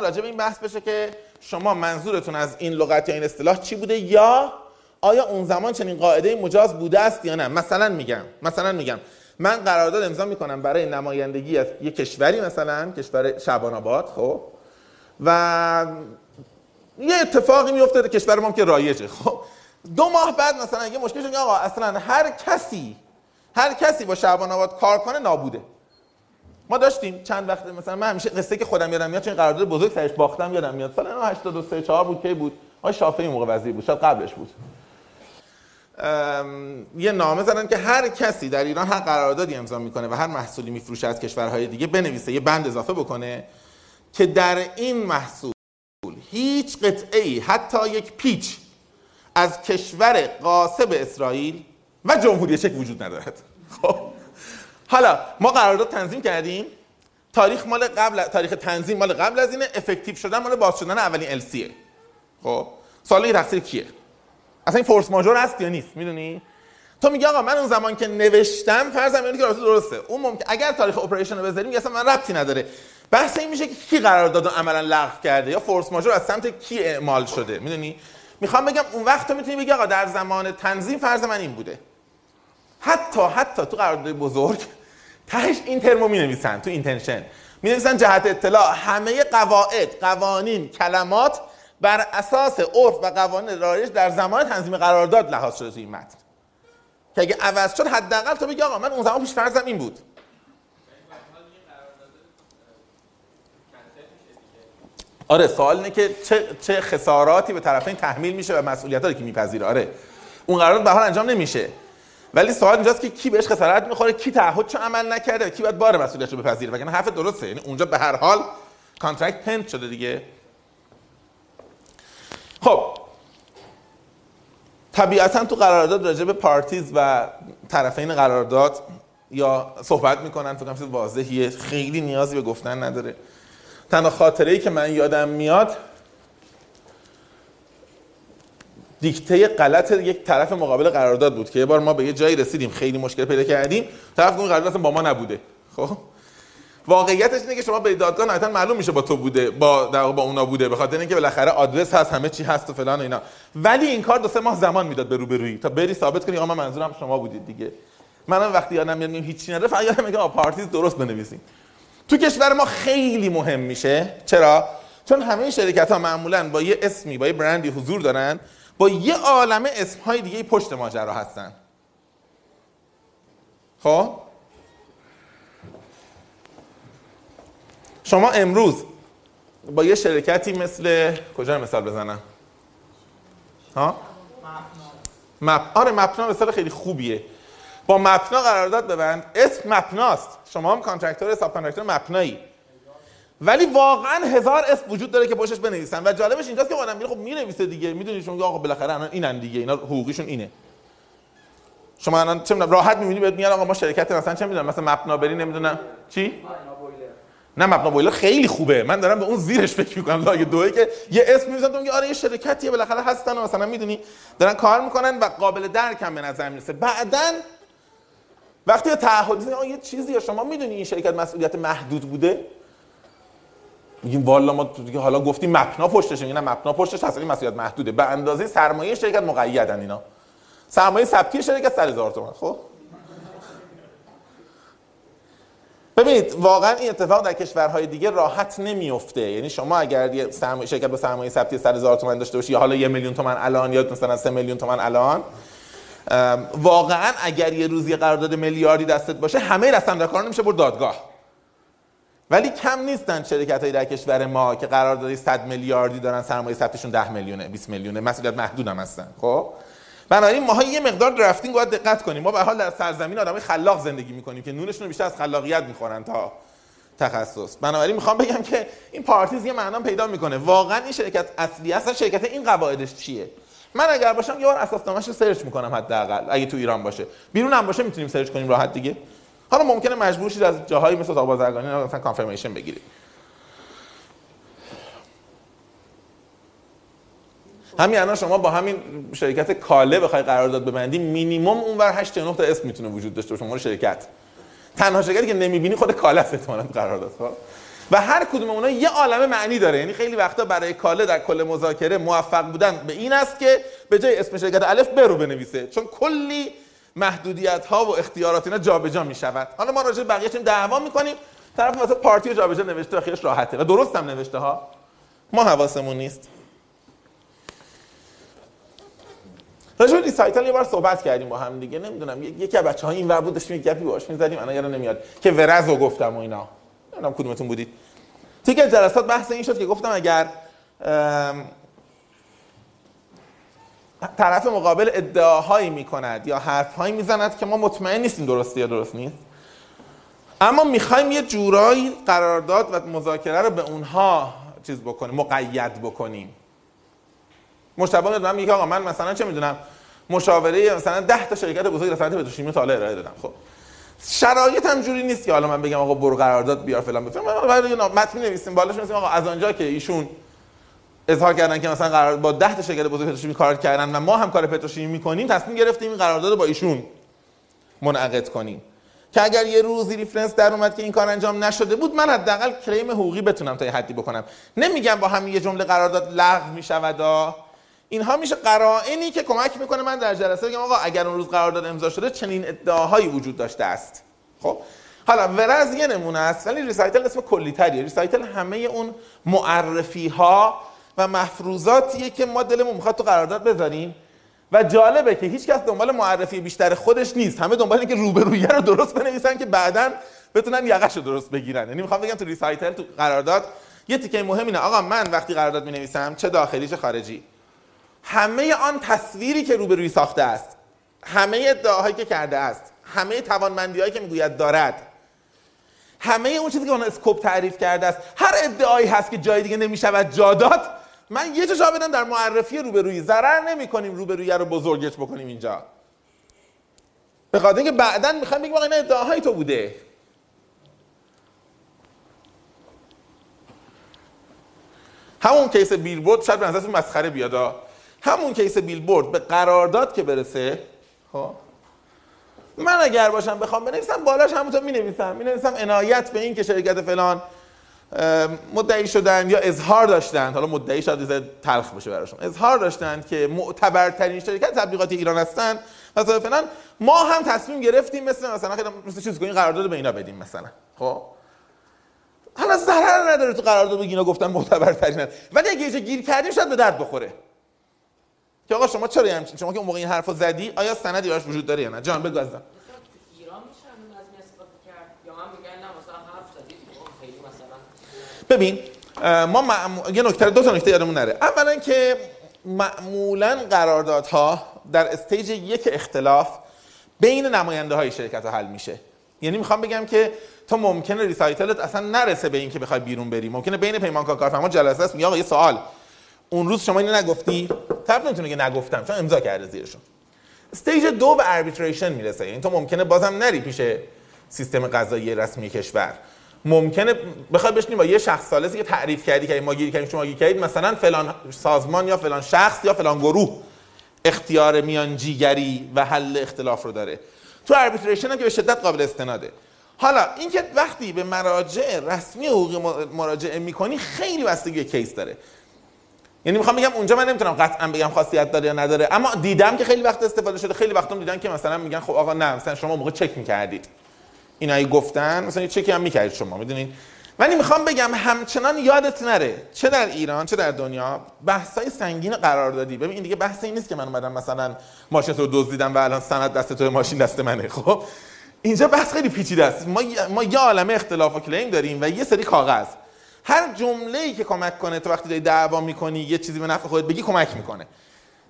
راجع به این بحث بشه که شما منظورتون از این لغت یا این اصطلاح چی بوده، یا آیا اون زمان چنین قاعده مجاز بوده است یا نه. مثلا میگم من قرارداد امضا میکنم برای نمایندگی از یک کشوری، مثلا کشور شعبان آباد، خب و یه اتفاقی میفته در کشور ما که رایجه. خب 2 ماه بعد مثلا یه مشکلی میگه آقا اصلا هر کسی با شعبان آباد کار کنه نابوده. ما داشتیم چند وقت، مثلا من همیشه قصه که خودم یادم میاد، چون قرارداد بزرگ سرش باختم یادم میاد، سال 82 3 4 بود که بود، آقای شافعی موقع وزیر بود، شاید قبلش بود. یه نامه زدن که هر کسی در ایران هر قراردادی امضا میکنه و هر محصولی میفروشه از کشورهای دیگه بنویسه، یه بند اضافه بکنه که در این محصول هیچ قطعه‌ای، حتی یک پیچ از کشور غاصب اسرائیل و جمهوری چک وجود ندارد. خب حالا ما قرارداد تنظیم کردیم، تاریخ مال قبل، تاریخ تنظیم مال قبل از اینه، افکتیو شدن مال باز شدن اولین ال سی. خب سوالی تقصیر کیه؟ اصلا این فورس ماژور هست یا نیست؟ میدونی؟ تو میگی آقا من اون زمان که نوشتم فرضاً اینه که رابطه درسته، اون ممکن اگر تاریخ اپریشن رو بذاریم اصلا من ربطی نداره. بحث این میشه که کی قرارداد رو عملاً لغو کرده یا فورس ماژور از سمت کی اعمال شده. میدونی؟ میخوام بگم اون وقت تو میتونی بگی آقا در زمان تنظیم فرض من این بوده. حتی تو قرارداد بزرگ تهش این ترمو مینویسن، تو اینتنشن مینویسن جهت اطلاع، همه قواعد، قوانین، کلمات بر اساس عرف و قوانین رایج در زمان تنظیم قرارداد لحاظ شده تو این متن. که اگه عوض شد حداقل تو بگی آقا من اون زمان پیش فرضم این بود. آره سوال اینه که چه خساراتی به طرفین تحمیل میشه و مسئولیتایی که میپذیره. آره اون قرارداد به هر حال انجام نمیشه، ولی سوال اینجاست که کی بهش خسارت میخوره، کی تعهدشو عمل نکرده و کی باید بار مسئولیتشو بپذیره. وگرنه حرف درسته، یعنی اونجا به هر حال کانترکت پنت شده دیگه. خب طبیعتا تو قرارداد راجع به پارتیز و طرفین قرارداد یا صحبت میکنن، فکر کنم چیز واضحیه، خیلی نیازی به گفتن نداره. تنها خاطره‌ای که من یادم میاد دیکته غلط یک طرف مقابل قرارداد بود که یه بار ما به یه جایی رسیدیم، خیلی مشکل پیدا کردیم، طرف گفت قرارداد با ما نبوده. خب واقعیتش اینه که شما به دادگاه نهایتاً معلوم میشه با تو بوده، با اونا بوده، به خاطر اینکه بالاخره آدرس هست، همه چی هست و فلان و اینا. ولی این کار 2-3 ماه زمان میداد به روبرویی تا بری ثابت کنی آقا من منظورم شما بودید دیگه. منم وقتی یادم میاد هیچ چی نداره، فقط یادم میگه پارتیز درست بنویسین. تو کشور ما خیلی مهم میشه. چرا؟ چون همه شرکت‌ها معمولاً با یه اسمی، با یه برندی حضور دارن، با یه عالمه اسم‌های دیگه پشت ماجرا هستن. خب شما امروز با یه شرکتی مثل کجا مثال بزنم؟ ها؟ مپنا. آره مپنا مثال خیلی خوبیه. با مپنا قرارداد ببند، اسم مپناست، شما هم کانترکتور و ساب کانترکتور مپنایی، ولی واقعا 1000 اسم وجود داره که پشتش بنویسن. و جالبش اینجاست که آدم میره خب مینویسه دیگه، میدونی چون آقا بالاخره الان اینن دیگه، اینا حقوقیشون اینه. شما الان چه میدونم راحت میبینی بهت میگن آقا ما شرکت مثلا چه میدونم مثلا مپنا بری نمیدونم چی، نه مبنا بویلر خیلی خوبه، من دارم به اون زیرش فکر میکنم، لایه دوه که یه اسم میذارن تو میگی آره یه شرکتیه بالاخره هستن و مثلا میدونی دارن کار میکنن و قابل درک هم به نظر میرسه. بعداً وقتی تعهد میزنی آقا یه چیزی یا شما میدونی این شرکت مسئولیت محدود بوده، میگیم والا ما دیگه حالا گفتیم مبنا پشتش، نه مبنا پشتش هست ولی مسئولیت محدوده، به اندازه سرمایه شرکت مقیدن، اینا سرمایه سبکی شرکت 1000 تومان. خب ببینید واقعا این اتفاق در کشورهای دیگه راحت نمیفته. یعنی شما اگر یه شرکت با سرمایه ثبتی 1000 تومان داشته باشی یا حالا 1 میلیون تومان الان یا مثلا 3 میلیون تومان الان، واقعا اگر یه روزی قرارداد میلیاردی دستت باشه همه رسمدارکارا نمیشه برد دادگاه. ولی کم نیستن شرکت‌های در کشور ما که قرارداد 100 میلیاردی دارن، سرمایه ثبتشون 10 میلیونه 20 میلیونه، مسئولیت محدود هم هستن. خب بنابراین ماها یه مقدار درافتینگ باید دقت کنیم. ما به حال در سرزمین آدمای خلاق زندگی میکنیم که نونشون بیشتر از خلاقیت میخورن تا تخصص. بنابراین میخوام بگم که این پارتیز یه معنا پیدا میکنه. واقعا این شرکت اصلی هست، شرکت این قواعدش چیه؟ من اگر باشم یه بار اساسنامه‌شو سرچ میکنم حداقل، اگه تو ایران باشه. بیرونم باشه میتونیم سرچ کنیم راحت دیگه. حالا ممکنه مجبور شید از جاهایی مثل اتاق بازرگانی مثلا کانفرمیشن بگیرید. همین الان شما با همین شرکت کاله بخوای قرارداد ببندی، مینیمم اونور 8-9 تا اسم میتونه وجود داشته باشه. شما شرکت تنها شرکتی که نمیبینی خود کاله است احتمالاً قرارداد. خب و هر کدوم اونها یه عالمه معنی داره. یعنی خیلی وقتا برای کاله در کل مذاکره موفق بودن به این است که به جای اسم شرکت الف ب رو بنویسه، چون کلی محدودیت ها و اختیارات اینا جابجا میشود. حالا ما راجع به بقیه چیم دعوا میکنیم، طرف واسه پارتی جابجا نوشته، خیالش راحته و درست هم نوشته ها، ما حواسمون نیست. راجع به ریسایتال یه بار صحبت کردیم با هم دیگه، نمیدونم یکی از بچه‌ها اینور بود داشتیم یه گپی باهاش می‌زدیم، الان یادم نمیاد که ورزو گفتم و اینا، نمیدونم کدومتون بودید. توی که جلسات بحث این شد که گفتم اگر طرف مقابل ادعاهایی می‌کند یا حرف‌هایی می‌زند که ما مطمئن نیستیم درسته یا درست نیست، اما می‌خوایم یه جورایی قرارداد و مذاکره رو به اونها چیز بکنیم، مقید بکنیم. مشتبه دادم میگه آقا من مثلا چه میدونم مشاوره مثلا 10 تا شرکت بزرگ رسانه پتروشیمی طالع ارائه دادم. خب شرایط هم جوری نیست که حالا من بگم آقا برو قرارداد بیار فلان بفرم. ما متن می‌نویسیم بالاش می‌نویسیم آقا از آنجا که ایشون اظهار کردن که مثلا قرارداد با 10 تا شرکت بزرگ پتروشیمی کار کردن و ما هم کار پتروشیمی می‌کنیم، تصمیم گرفتیم این قرارداد رو با ایشون منعقد کنیم که اگر یه روزی ریفرنس در اومد که این کار انجام نشده بود، من حداقل کریم حقوقی بتونم تا یه حدی بکنم. نمیگم با همین یه جمله قرارداد لغو می‌شود، اینها میشه قرائنی که کمک میکنه من در جلسه بگم آقا اگر اون روز قرارداد امضا شده چنین ادعاهایی وجود داشته است. خب حالا ورز یه نمونه است، ولی ریسایتل اسم کلی‌تریه. ریسایتل همه اون معرفی‌ها و مفروضاتیه که ما دلمون میخواد تو قرارداد بذاریم و جالبه که هیچ کس دنبال معرفی بیشتر خودش نیست، همه دنبال اینه که روبرویه رو درست بنویسن که بعداً بتونن یقه‌شو درست بگیرن. یعنی میخوام بگم تو ریسایتل تو قرارداد یه تیکه مهم اینه آقا من وقتی قرارداد می‌نویسم چه داخلی چه خارجی، همه آن تصویری که روبروی ساخته است، همه ادعاهایی که کرده است، همه توانمندی‌هایی که میگوید دارد، همه اون چیزی که اون اسکوپ تعریف کرده است، هر ادعایی هست که جای دیگه نمیشود جا داد، من یه جا جا بدم در معرفی روبروی. ضرر نمی‌کنیم روبروی رو بزرگش بکنیم اینجا، به خاطر اینکه بعداً می‌خوام بگم این ادعاهای تو بوده. همون کیس بیلبورد شاید به نظرتون مسخره بیاد، همون کیس بیلبورد به قرارداد که برسه، خب من اگر باشم بخوام بنویسم بالاش همونطور مینویسم عنایت به این که شرکت فلان مدعی شدن یا اظهار داشتند، حالا مدعی شاید تلخ باشه براشون، اظهار داشتند که معتبرترین شرکت تبلیغات ایران هستند و فلان، ما هم تصمیم گرفتیم مثلا خیلی مثل چیز کنیم قرارداد به اینا بدیم مثلا. خب حالا ضرر نداره تو قرارداد بگین اینا گفتن معتبرترینن، ولی اگه چه گیر کردیم شاید به درد بخوره که آقا شما چرا همچین، شما که اون موقع این حرفو زدی آیا سندی براش وجود داره یا نه؟ جان بگو عزیزم. ایران میشن از این استفاده کرد یا من بگن نه مثلا حرف زدی خیلی مثلا. ببین ما یه نکته دو تا نکته یادمون نره. اولا که معمولا قراردادها در استیج یک اختلاف بین نماینده های شرکت ها حل میشه. یعنی میخوام بگم که تو ممکنه ریسایتلت اصلا نرسه به این که بخوای بیرون بری، ممکنه بین پیمانکار کارفرما جلسه است میگه آقا یه سوال اون روز شما اینو نگفتی؟ طرف نمیتونه که نگفتم چون امضا کرده زیرشون. استیج دو به اربیتریشن میرسه، یعنی تو ممکنه بازم نری پیش سیستم قضایی رسمی کشور، ممکنه بخوای بشینی با یه شخص ثالثی که تعریف کردی که ما گیر کردیم شما گیر کردید، مثلا فلان سازمان یا فلان شخص یا فلان گروه اختیار میانجیگری و حل اختلاف رو داره. تو اربیتریشن هم که به شدت قابل استناده. حالا اینکه وقتی به مراجع رسمی حقوقی مراجعه میکنی خیلی بستگی به کیس داره. یعنی میخوام بگم اونجا من نمیتونم قطعا بگم خاصیت داره یا نداره، اما دیدم که خیلی وقت استفاده شده، خیلی وقتا دیدم که مثلا میگن خب آقا نه مثلا شما موقع چک میکردید اینایی گفتن مثلا یه چکی هم میکردید شما میدونین. ولی میخوام بگم همچنان یادت نره چه در ایران چه در دنیا بحثای سنگین قراردادی. ببین این دیگه بحثی نیست که من اومدم مثلا ماشین تو دزدیدم و الان سند دست تو ماشین دست منه. خب اینجا بحث خیلی پیچیده است، ما یه عالمه اختلاف و کلیم داریم و یه سری کاغذ. هر جمله‌ای که کمک کنه تو وقتی داری دعوا می‌کنی یه چیزی به نفع خودت بگی کمک می‌کنه.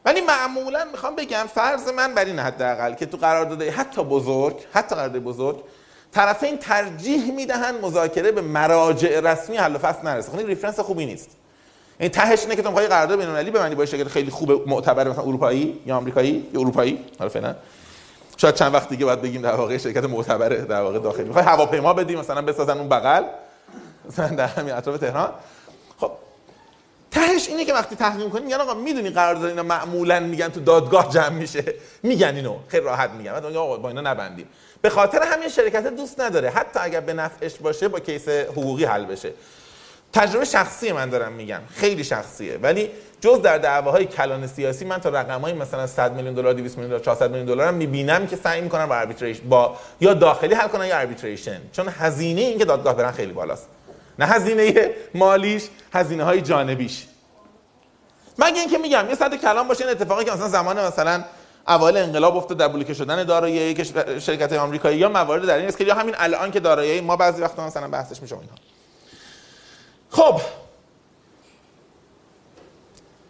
ولی معمولاً میخوام بگم فرض من بر این حداقل که تو قراردادهای حتی قرارداد بزرگ طرفین ترجیح میدهن مذاکره به مراجع رسمی حل و فصل نرسه. خب این ریفرنس خوبی نیست. یعنی تهش اینه که تو می‌خوای قرارداد بین‌المللی ببندی با شرکت خیلی خوب معتبر مثلا اروپایی یا آمریکایی یا اروپایی، حالا فعلا شاید چند وقت دیگه باید بگیم در واقع شرکت معتبر در واقع داخلی. می‌خوای هواپیما بدی مثلا بسازن اون بغل در همین اطراف تهران. خب تهش اینه که وقتی تحقیق کنیم میگن آقا میدونی قرارداد اینا معمولا میگن تو دادگاه جمع میشه، میگن اینو خیلی راحت میگن بعد آقا با اینا نبندیم. به خاطر همین شرکت دوست نداره حتی اگر به نفعش باشه با کیس حقوقی حل بشه. تجربه شخصی من دارم میگم، خیلی شخصیه، ولی جز در دعواهای کلان سیاسی من تا رقمای مثلا 100 میلیون دلار 200 میلیون دلار 400 میلیون دلار میبینم که سعی میکنن با اربیتریشن با یا داخلی حل کنن یا اربیتریشن، چون هزینه این که دادگاه برن خیلی بالاست، نه هزینه مالیش، هزینه های جانبیش. مگه اینکه میگم یه صد کلام باشه این اتفاقی که مثلا زمان مثلا اوایل انقلاب افتاد در بلوکه شدن دارایی شرکت آمریکایی یا موارد در این است که یا همین الان که دارایی ما بعضی وقتا مثلا بحثش میشه اینها. خب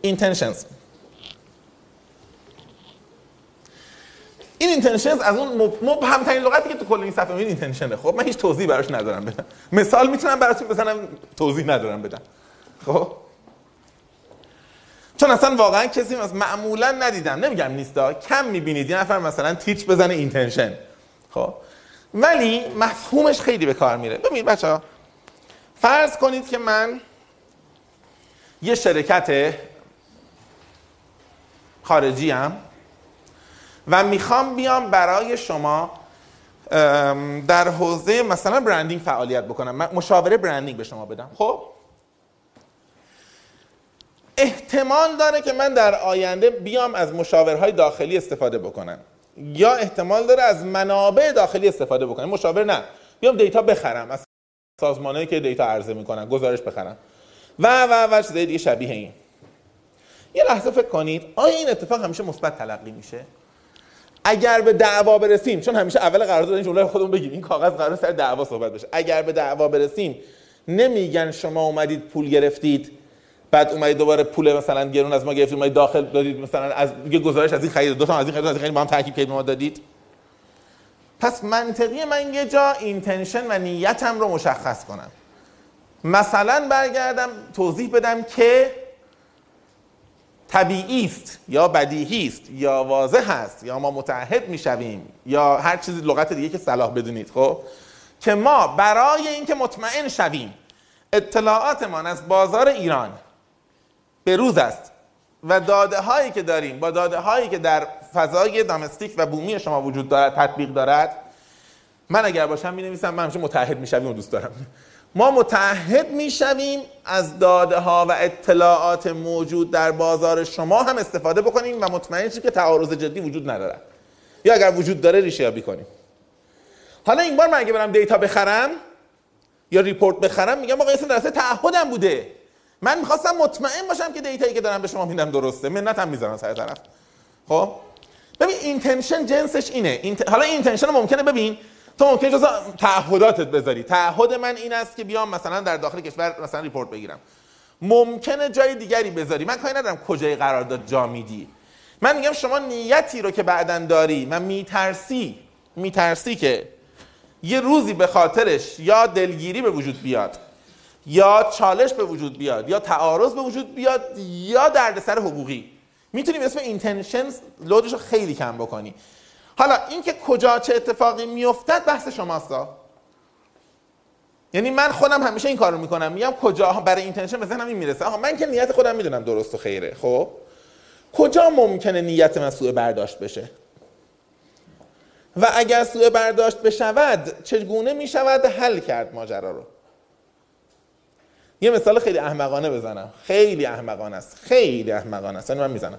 اینتنشنز، این اینتنشنز از اون مبهم‌ترین لغتی که تو کل این صفحه می‌بینید اینتنشنه. خب من هیچ توضیحی براش ندارم بدم، مثال میتونم براتون بزنم توضیح ندارم بدم. خب چون اصلا واقعا کسی از معمولا ندیدم، نمیگم نیستا، کم می‌بینید یه نفر مثلا تیچ بزنه اینتنشن. خب ولی مفهومش خیلی به کار میره. ببین بچه‌ها، فرض کنید که من یه شرکت خارجی ام و میخوام بیام برای شما در حوزه مثلا برندینگ فعالیت بکنم، من مشاوره برندینگ به شما بدم. خب احتمال داره که من در آینده بیام از مشاورهای داخلی استفاده بکنم، یا احتمال داره از منابع داخلی استفاده بکنم. مشاور نه، بیام دیتا بخرم از سازمانهایی که دیتا عرضه میکنن، گزارش بخرم و چیزای دیگه شبیه این. یه لحظه فکر کنید، آیا این اتفاق همیشه مثبت تلقی میشه؟ اگر به دعوا برسیم، چون همیشه اول قرارداد این جمله خودمون بگیم این کاغذ قرار سر دعوا صحبت بشه، اگر به دعوا برسیم نمیگن شما اومدید پول گرفتید، بعد اومدید دوباره پول مثلا گرون از ما گرفتید، اومدید داخل دادید، مثلا از یه گزارش از این خرید، دو تا از این خرید، از این خرید با هم ترکیب کردید ما دادید. پس منطقی من یه جا اینتنشن و نیتم رو مشخص کنم. مثلا برگردم توضیح بدم که طبیعی است یا بدیهی است یا واضح است یا ما متعهد میشویم یا هر چیزی لغت دیگه که صلاح بدونید، خب که ما برای اینکه مطمئن شویم اطلاعاتمان از بازار ایران بروز است و داده هایی که داریم با داده هایی که در فضای دامستیک و بومی شما وجود دارد تطبیق دارد، من اگر باشم می‌نویسم من همیشه متعهد میشویم و دوست دارم، ما متعهد میشویم از داده ها و اطلاعات موجود در بازار شما هم استفاده بکنیم و مطمئن شیم که تعارض جدی وجود نداره، یا اگر وجود داره ریشه یابی کنیم. حالا این بار من اگه برم دیتا بخرم یا ریپورت بخرم، میگم آقا این درسته تعهدم بوده، من میخواستم مطمئن باشم که دیتایی که دارم به شما میدم درسته، منتم میذارم سر طرف. خب ببین اینتنشن جنسش اینه. حالا اینتنشن ممکنه ببین تو ممکنه جزء تعهداتت بذاری، تعهد من این است که بیام مثلا در داخل کشور مثلا ریپورت بگیرم، ممکنه جای دیگری بذاری، من کاری ندارم کجای قرارداد جا میدی. من میگم شما نیتی رو که بعداً داری، من میترسی که یه روزی به خاطرش یا دلگیری به وجود بیاد یا چالش به وجود بیاد یا تعارض به وجود بیاد یا دردسر حقوقی، میتونیم اسم اینتنشنز لودش رو خیلی کم بکنی. حالا اینکه کجا چه اتفاقی میافتد بحث شماست. یعنی من خودم همیشه این کارو میکنم، میگم کجا برای اینتنشن مثلا همین میرسه، آها من که نیت خودم میدونم درست و خیره، خب کجا ممکنه نیت من سوء برداشت بشه و اگر سوء برداشت بشود چگونه میشود حل کرد ماجرا رو. یه مثال خیلی احمقانه بزنم، خیلی احمقانه است، یعنی من میزنم.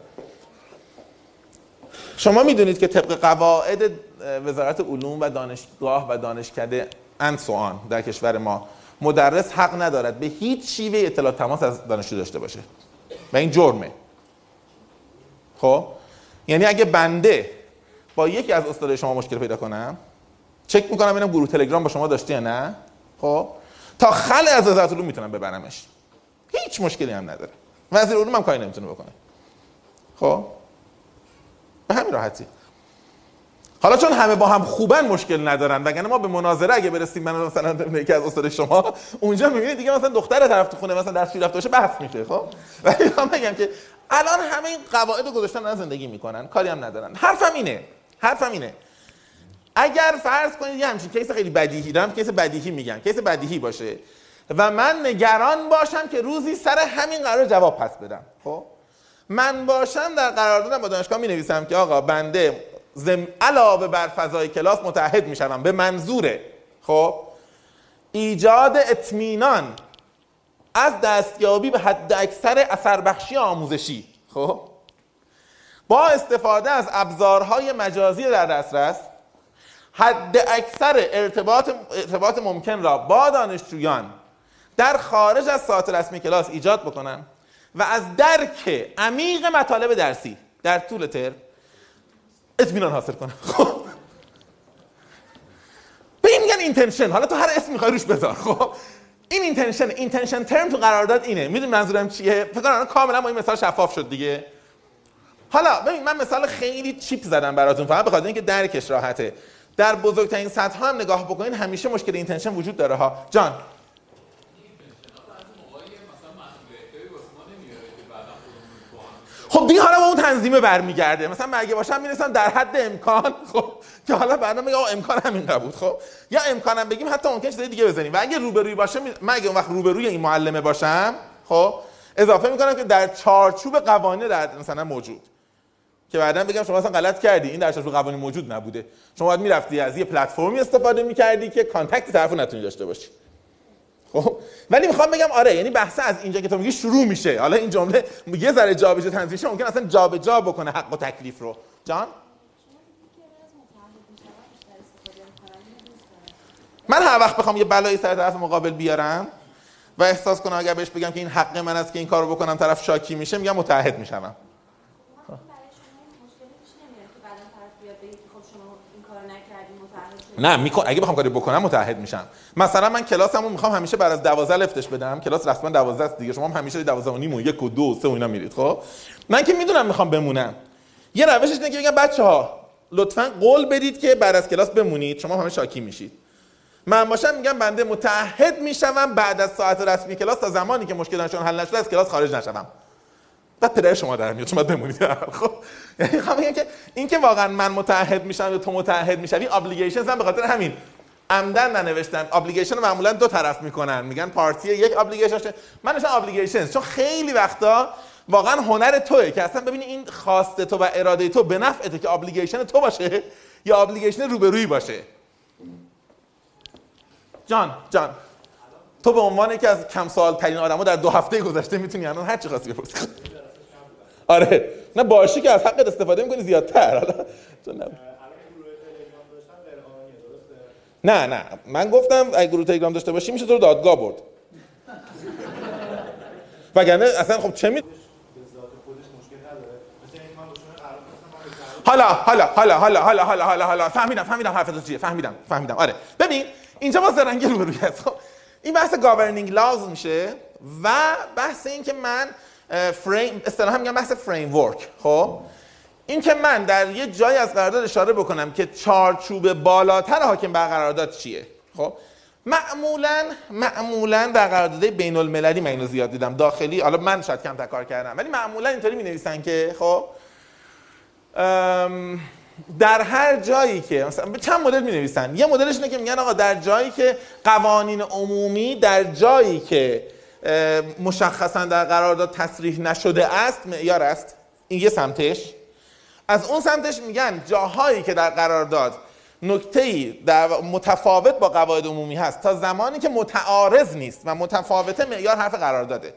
شما میدونید که طبق قواعد وزارت علوم و دانشگاه و دانشکده انسوان در کشور ما، مدرس حق ندارد به هیچ شیوه اطلاع تماس از دانشجو داشته باشه و این جرمه. خب یعنی اگه بنده با یکی از استادای شما مشکل پیدا کنم، چک میکنم ببینم گروه تلگرام با شما داشته یا نه، خب تا خلع از وزارت علوم میتونم ببرمش، هیچ مشکلی هم نداره، وزیر علوم هم کاری نمیتونه بکنه. خب به همین راحتی. حالا چون همه با هم خوبن مشکل ندارن، وگرنه ما به مناظره اگه برسیم، من مثلا یکی از استاد شما اونجا میبینید دیگه مثلا دختر طرف تو خونه مثلا درس رفته باشه بحث میشه. خب ولی من میگم که الان همه این قواعد رو گذاشتن از زندگی میکنن، کاری هم ندارن. حرفم اینه اگر فرض کنید یه همچین کیس خیلی بدیهی دارم، کیس بدیهی باشه و من نگران باشم که روزی سر همین قرار جواب پس بدم، خب من باشم در قراردادم با دانشگاه می نویسم که آقا بنده علاوه بر فضای کلاس متعهد می شدم به منظور خب ایجاد اطمینان از دستیابی به حد اکثر اثر بخشی آموزشی، خب با استفاده از ابزارهای مجازی در دسترس حد اکثر ارتباط ممکن را با دانشجویان در خارج از ساعت رسمی کلاس ایجاد بکنم و از درک عمیق مطالب درسی در طول ترم اطمینان حاصل کنم. خب به این میگن اینتنشن، حالا تو هر اسم میخوای روش بذار. خب این اینتنشن ترم تو قرارداد اینه. میدونی منظورم چیه؟ فکر کنم کاملا با این مثال شفاف شد دیگه. حالا ببین من مثال خیلی چیپ زدم براتون، فقط بخاطر اینکه درکش راحته. در بزرگترین سطح ها هم نگاه بکنین همیشه مشکل اینتنشن وجود داره ها. جان خب دیگه حالا با اون تنظیمه برمیگرده، مثلا من اگه باشم میرسم در حد امکان خب که حالا بعدا میگه امکان همین نبود. خب یا امکانم بگیم حتی ممکنه چیز دیگه بزنیم و اگه روبروی باشه، من اگه اون وقت روبروی این معلمه باشم، خب اضافه میکنم که در چارچوب قوانین در مثلا موجود، که بعدا بگم شما اصلا غلط کردی، این در چارچوب قوانین موجود نبوده، شما باید میرفتی از یه پلتفرمی استفاده میکردی که کانتکت طرفو نتونی داشته باشی. خب ولی میخوام بگم آره، یعنی بحث از اینجا که تو میگی شروع میشه. حالا این جمله یه ذره جابجا تنظیمش ممکن اصلا جابجا بکنه حق و تکلیف رو. جان من هر وقت بخوام یه بلایی سر طرف مقابل بیارم و احساس کنم اگر بهش بگم که این حق من است که این کارو بکنم طرف شاکی میشه، میگم متعهد میشم. برای شما مشکلی پیش نمیاد که بعداً طرف بیاد بگه خب شما این کارو نکردید متعهد شدید؟ نه اگه بخوام کاری بکنم متعهد میشم. مثلا من کلاسمو میخوام همیشه بعد از 12 لفتش بدم، کلاس رسما 12 است دیگه، شما هم همیشه 12 و نیم و 1 و 2 و 3 و اینا میرید. خب من که میدونم میخوام بمونم، یه روشش اینه که بگم بچه‌ها لطفاً قول بدید که بعد از کلاس بمونید، شما همه شاکی میشید. من باشم میگم بنده متعهد میشم بعد از ساعت رسمی کلاس تا زمانی که مشکلشون حل نشه از کلاس خارج نشم. بعد پدر شما در میاد، شما بمونید. خب یعنی میگم که اینکه واقعا من متعهد میشم یا تو متعهد میشوی ابلیگیشنز هم به خاطر همین عمدن ننوشتم. ابلیگیشن معمولا دو طرف میکنن، میگن پارتی یک ابلیگیشن، من نوشتم ابلیگیشنز، چون خیلی وقتا واقعا هنر توئه که اصلا ببینی این خواسته تو و اراده تو به نفعته که ابلیگیشن تو باشه یا ابلیگیشن روبرویی باشه. جان تو به عنوان یکی از کم سوال ترین آدما در 2 هفته گذشته میتونی الان هر چی خواستی بپرسی. آره نه باشی که از حقت استفاده میکنی زیادتر. حالا تو نه نه من گفتم اگه گروه تلگرام داشته باشی میشه تو رو دادگاه برد، وگرنه اصلا خب چه می حالا فهمیدم حرفت چیه، فهمیدم. آره ببین اینجا باز درنگی رو روی هست. خب این بحث گاورنینگ لاز میشه و بحث این که من اصطلاحاً میگم بحث فریم ورک. خب این که من در یه جایی از قرارداد اشاره بکنم که چارچوب بالاتر حاکم بر قرارداد چیه. خب معمولاً در قراردادهای بین‌المللی من اینو زیاد دیدم، داخلی حالا من شاید کم تکرار کردم، ولی معمولاً اینطوری می‌نویسن که خب در هر جایی که مثلا چند مدل می‌نویسن، یه مدلش اینه که میگن آقا در جایی که قوانین عمومی در جایی که مشخصاً در قرارداد تصریح نشده است معیار است. این یه سمتش. از اون سمتش میگن جاهایی که در قرارداد نکته‌ای در متفاوت با قواعد عمومی هست تا زمانی که متعارض نیست و متفاوته معیار حرف قرارداده.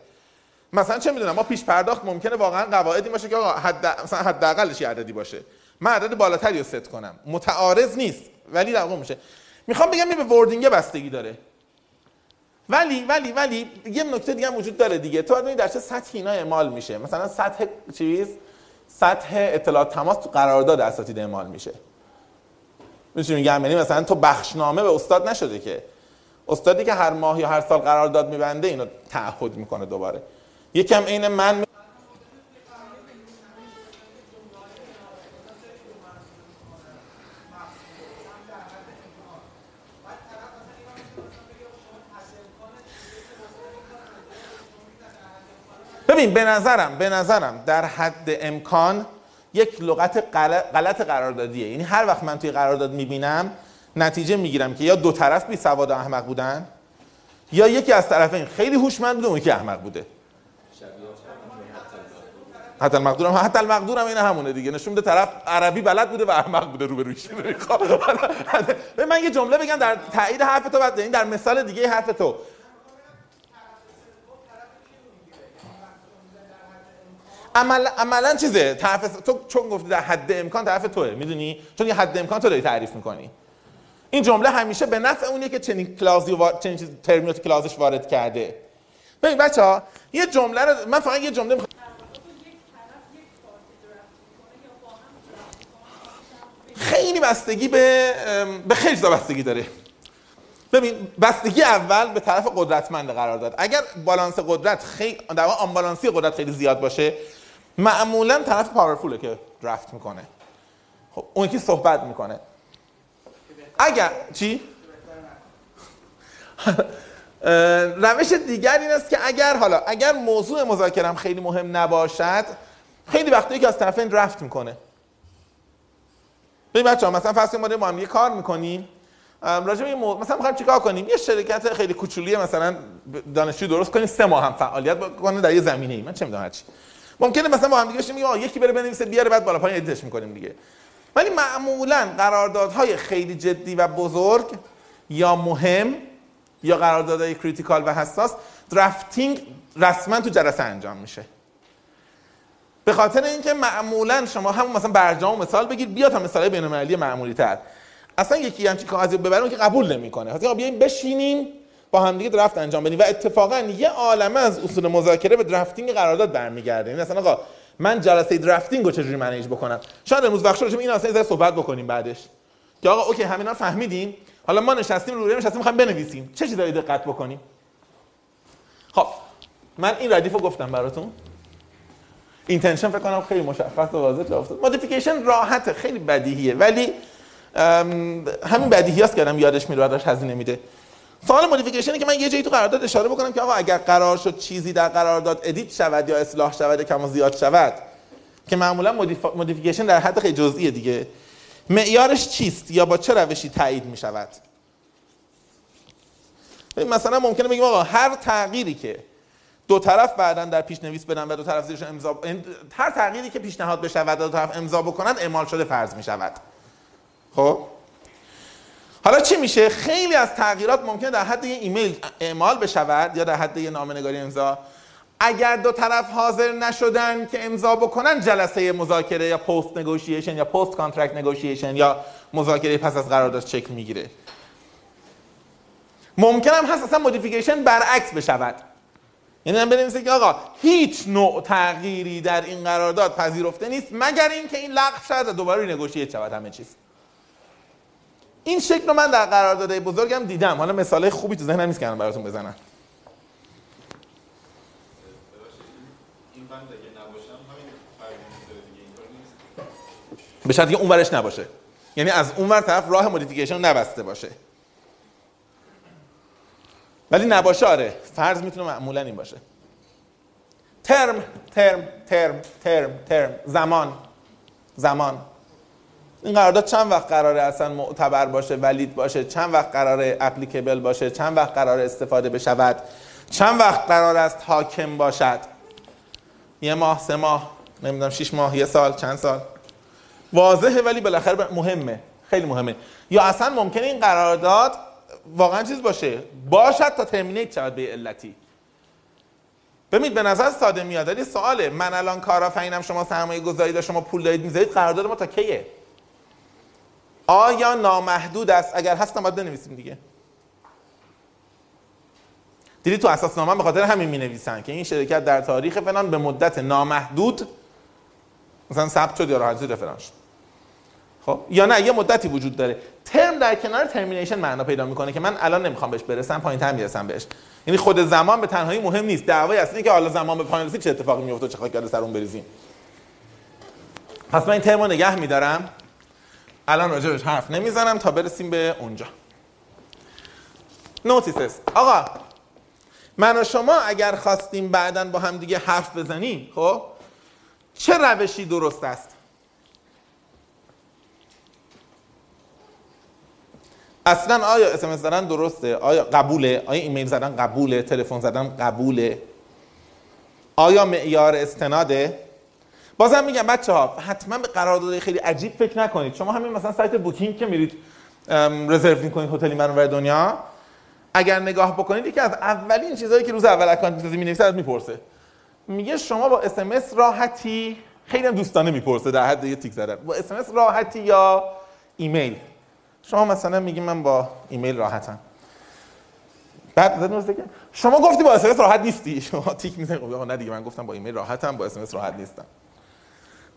مثلا چه میدونم ما پیش پرداخت ممکنه واقعا قواعدی باشه که آقا مثلا حداقلش یه عددی باشه، من عدد بالاتری رو ست کنم، متعارض نیست ولی در واقع میشه. میخوام بگم این به وردینگ بستگی داره، ولی یه نکته دیگه هم وجود داره دیگه. تو ببین در چه سطحی اینا اعمال میشه. مثلا سطح اطلاعات تماس تو قرارداد اساتید اعمال میشه. می‌تونم بگم یعنی مثلا تو بخشنامه به استاد نشده که استادی که هر ماه یا هر سال قرارداد میبنده اینو تعهد میکنه دوباره. یکم عین من ببین به نظرم در حد امکان یک لغت غلط قراردادیه. یعنی هر وقت من توی قرارداد میبینم نتیجه میگیرم که یا دو طرف بیسواد و احمق بودن یا یکی از طرفین خیلی هوشمند بوده اون که احمق بوده. حتی المقدورم این همونه دیگه، نشون میده طرف عربی بلد بوده و احمق بوده روبرویش. من یه جمله بگم در تایید حرف تو، بعد در مثال دیگه حرف تو. عملاً چیزه طرف تو، چون گفتی در حد امکان طرف توه، میدونی چون یه حد امکان تو داری تعریف میکنی. این جمله همیشه به نفع اونیه که چنین کلازی چنین ترمی تو کلازش وارد کرده. ببین بچه‌ها یه جمله رو من فقط یه جمله میخوام خیلی بستگی به خیلی چیزا بستگی داره. ببین بستگی اول به طرف قدرتمند قرار داد. اگر بالانس قدرت خیلی در واقع آنبالانسی قدرت خیلی زیاد باشه معمولا طرف پاورفوله که درافت میکنه. خب اون که صحبت میکنه اگر چی؟ روش دیگر این است که اگر موضوع مذاکره خیلی مهم نباشد خیلی وقتی که از طرفین درافت میکنه. ببین بچه‌ها، مثلا فرض کنید ما هم یه کار می‌کنیم راجع به مثلا می‌خوایم چیکار کنیم، یه شرکت خیلی کوچولی مثلا دانشجو درست کنیم 3 ماه هم فعالیت کنه در یه زمینه‌ای، من چه می‌دونم هرچی. ممکنه مثلا ما هم دیگه بشیم میگیم یکی بره بنویسه بیاره بعد بالا پایین ادیتش می‌کنیم دیگه. ولی معمولاً قراردادهای خیلی جدی و بزرگ یا مهم یا قراردادهای کریتیکال و حساس درافتینگ رسما تو جلسه انجام میشه. به خاطر اینکه معمولا شما همون مثلا برجام مثال بگیر، بیا تا مثالای بین‌المللی معمولی‌تر، اصلا یکی همچین کاغذی ببرون که قبول نمی‌کنه. خاطر بیایم بشینیم با هم دیگه درافت انجام بدیم و اتفاقا یه عالمه از اصول مذاکره به درافتینگ قرارداد برمیگرده. این مثلا آقا من جلسه درافتینگ رو چجوری منیج بکنم؟ شاید امروز وقت شده این اصلا یه صحبت بکنیم بعدش که آقا اوکی همینا فهمیدیم، حالا ما نشستیم رو نشستیم می‌خوایم بنویسیم، چه چیزایی دقت بکنیم؟ خب من این ردیفو گفتم براتون. اینتنشن فکر کنم خیلی مشخص و واضح جا افتاد. مودیفیکیشن راحته، خیلی بدیهیه، ولی همین بدیهیاست که آدم یادش میره بعدش هزینه میده. سوال مودیفیکیشنی که من یه جایی تو قرارداد اشاره بکنم که آقا اگر قرار شد چیزی در قرارداد ادیت شود یا اصلاح شود کم و زیاد شود، که معمولا مودیفیکیشن در حد خیلی جزئیه دیگه، معیارش چیست یا با چه روشی تایید می شود؟ مثلا ممکنه بگیم آقا هر تغییری که دو طرف بعداً در پیشنویس بدن و دو طرف زیرش امضا، هر تغییری که پیشنهاد بشه و دو طرف امضا بکنن اعمال شده فرض می شود. خب حالا چی میشه؟ خیلی از تغییرات ممکنه در حد یه ایمیل اعمال بشود یا در حد یه نامه‌نگاری امضا. اگر دو طرف حاضر نشدن که امضا بکنن، جلسه مذاکره یا پست نگوشیشن یا پست کانترکت نگوشیشن یا مذاکره پس از قرارداد شکل میگیره. ممکن هم هست اصلا مودیفیکیشن برعکس بشود، یعنی من بنویسم که آقا هیچ نوع تغییری در این قرارداد پذیرفته نیست مگر اینکه این لغو شد و دوباره رینگوشیت شود همه چیز. این شکل رو من در قراردادهای بزرگم دیدم. حالا مثالای خوبی تو ذهنم نیست که الان براتون بزنم. این بند اگه نباشم همین فرضیه دیگه اینطور نیست. به شرطی که اونورش نباشه. یعنی از اونور طرف راه مودیفیکیشن نبسته باشه. ولی نباشه آره، فرض میتونه معمولا این باشه. ترم ترم ترم ترم ترم زمان زمان، این قرارداد چند وقت قراره اصلا معتبر باشه، ولید باشه، چند وقت قراره اپلیکیبل باشه، چند وقت قراره استفاده بشود، چند وقت قرار است حاکم باشد. 1 ماه، 3 ماه، نمیدونم 6 ماه، 1 سال، چند سال. واضحه ولی بالاخره مهمه، خیلی مهمه. یا اصلا ممکنه این قرارداد واقعا چیز باشد تا ترمینیت شود به علتی. ببینید به نظر ساده میاد ولی سواله. من الان کارآفرینم، شما سرمایه گذاری دارید، شما پول دارید میذارید، قرارداد ما تا کیه؟ آیا نامحدود است؟ اگر هستم باید بنویسیم دیگه. دیدید تو اساسنامه به خاطر همین مینویسن که این شرکت در تاریخ فلان به مدت نامحدود مثلا ثبت شد یا راجع رفرانس شد. خب یا نه یه مدتی وجود داره. ترم در کنار ترمینیشن معنا پیدا میکنه که من الان نمیخوام بهش برسم، پایین‌تر میرسم بهش. یعنی خود زمان به تنهایی مهم نیست، دعوای اصلی که حالا زمان به پایان رسید چه اتفاقی میفته و چه خاکی سر اون بریزیم. پس من این ترمو نگه میدارم، الان راجعش حرف نمیزنم تا برسیم به اونجا. نوتیسز. آقا من و شما اگر خواستیم بعداً با هم دیگه حرف بزنیم، خب چه روشی درست است؟ اصلا آیا اس ام اس زدن درسته؟ آیا قبوله؟ آیا ایمیل زدن قبوله؟ تلفن زدن قبوله؟ آیا معیار استناده؟ بازم میگم بچه‌ها حتما به قراردادهای خیلی عجیب فکر نکنید. شما همین مثلا سایت بوکینگ که میرید رزرو می‌کنید هتلی منور دنیا، اگر نگاه بکنید یکی از اولین چیزایی که روز اول اکانت می‌نویسه از میپرسه، میگه شما با اس ام اس راحتی؟ خیلی هم دوستانه میپرسه در حد یه تیک زدن. با اس ام اس راحتی یا ایمیل؟ شما مثلا میگی من با ایمیل راحتم. بعد دادن دیگه شما گفتی با اس ام اس راحت نیستی، شما تیک میزنی آقا نه دیگه من گفتم با ایمیل راحتم، با اس ام اس راحت نیستم.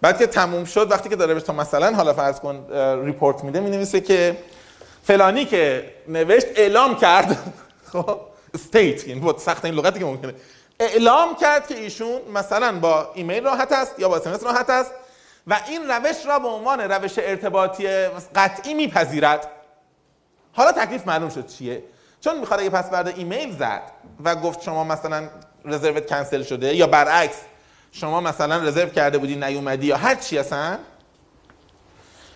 بعد که تموم شد وقتی که داره بهش مثلا حالا فرض کن ریپورت میده، مینویسه که فلانی که نوشت اعلام کرد، خب استیت، یعنی بود سخت این لغتی که ممکنه، اعلام کرد که ایشون مثلا با ایمیل راحت است یا با اس ام اس راحت است و این روش را به عنوان روش ارتباطی قطعی میپذیرد. حالا تکلیف معلوم شد چیه؟ چون میخواد اگه پسورد ایمیل زد و گفت شما مثلا رزروت کنسل شده یا برعکس شما مثلا رزرو کرده بودی نیومدی یا هر چی هستن،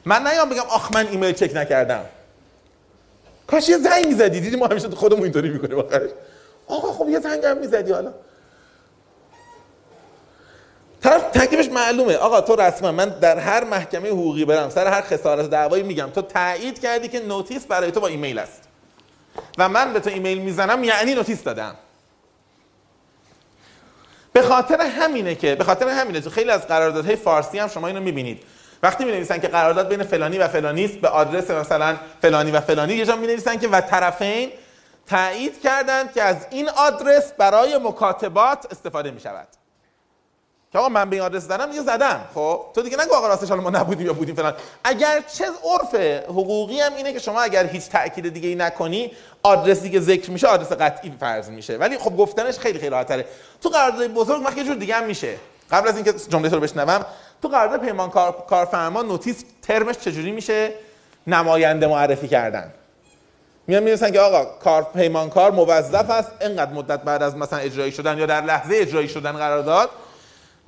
من نیام بگم آخ من ایمیل چک نکردم. کاش یه زنگ می‌زدی. دیدی ما همیشه خودمون اینطوری می‌کنیم آخرش. آقا خب یه زنگ هم می‌زدی حالا. طرف تکلیفش معلومه. آقا تو رسما من در هر محکمه حقوقی برم سر هر خسارت دعوایی میگم تو تایید کردی که نوتیس برای تو با ایمیل است و من به تو ایمیل میزنم یعنی نوتیس دادم. به خاطر همینه تو خیلی از قراردادهای فارسی هم شما اینو میبینید. وقتی می‌نویسن که قرارداد بین فلانی و فلانی است به آدرس مثلا فلانی و فلانی، یه جا می‌نویسن که و طرفین تایید کردند که از این آدرس برای مکاتبات استفاده می‌شود. که آقا من به این آدرس زدم دیگه زدم. خب تو دیگه نگو آقا راستش حالا ما نبودیم یا بودیم فلان. اگر چه عرف حقوقی هم اینه که شما اگر هیچ تأکید دیگه‌ای نکنی آدرسی که ذکر میشه آدرس قطعی فرض میشه، ولی خب گفتنش خیلی راحت‌تره. تو قرارداد بزرگ وقتی یه جور دیگه هم میشه. قبل از اینکه جمله رو بشنوم، تو قرارداد پیمان کارفرما نوتیس ترمش چجوری میشه؟ نماینده معرفی کردن. میان میرسن که آقا پیمانکار موظف است اینقدر مدت بعد از مثلا اجرایی شدن یا در لحظه اجرایی شدن قرارداد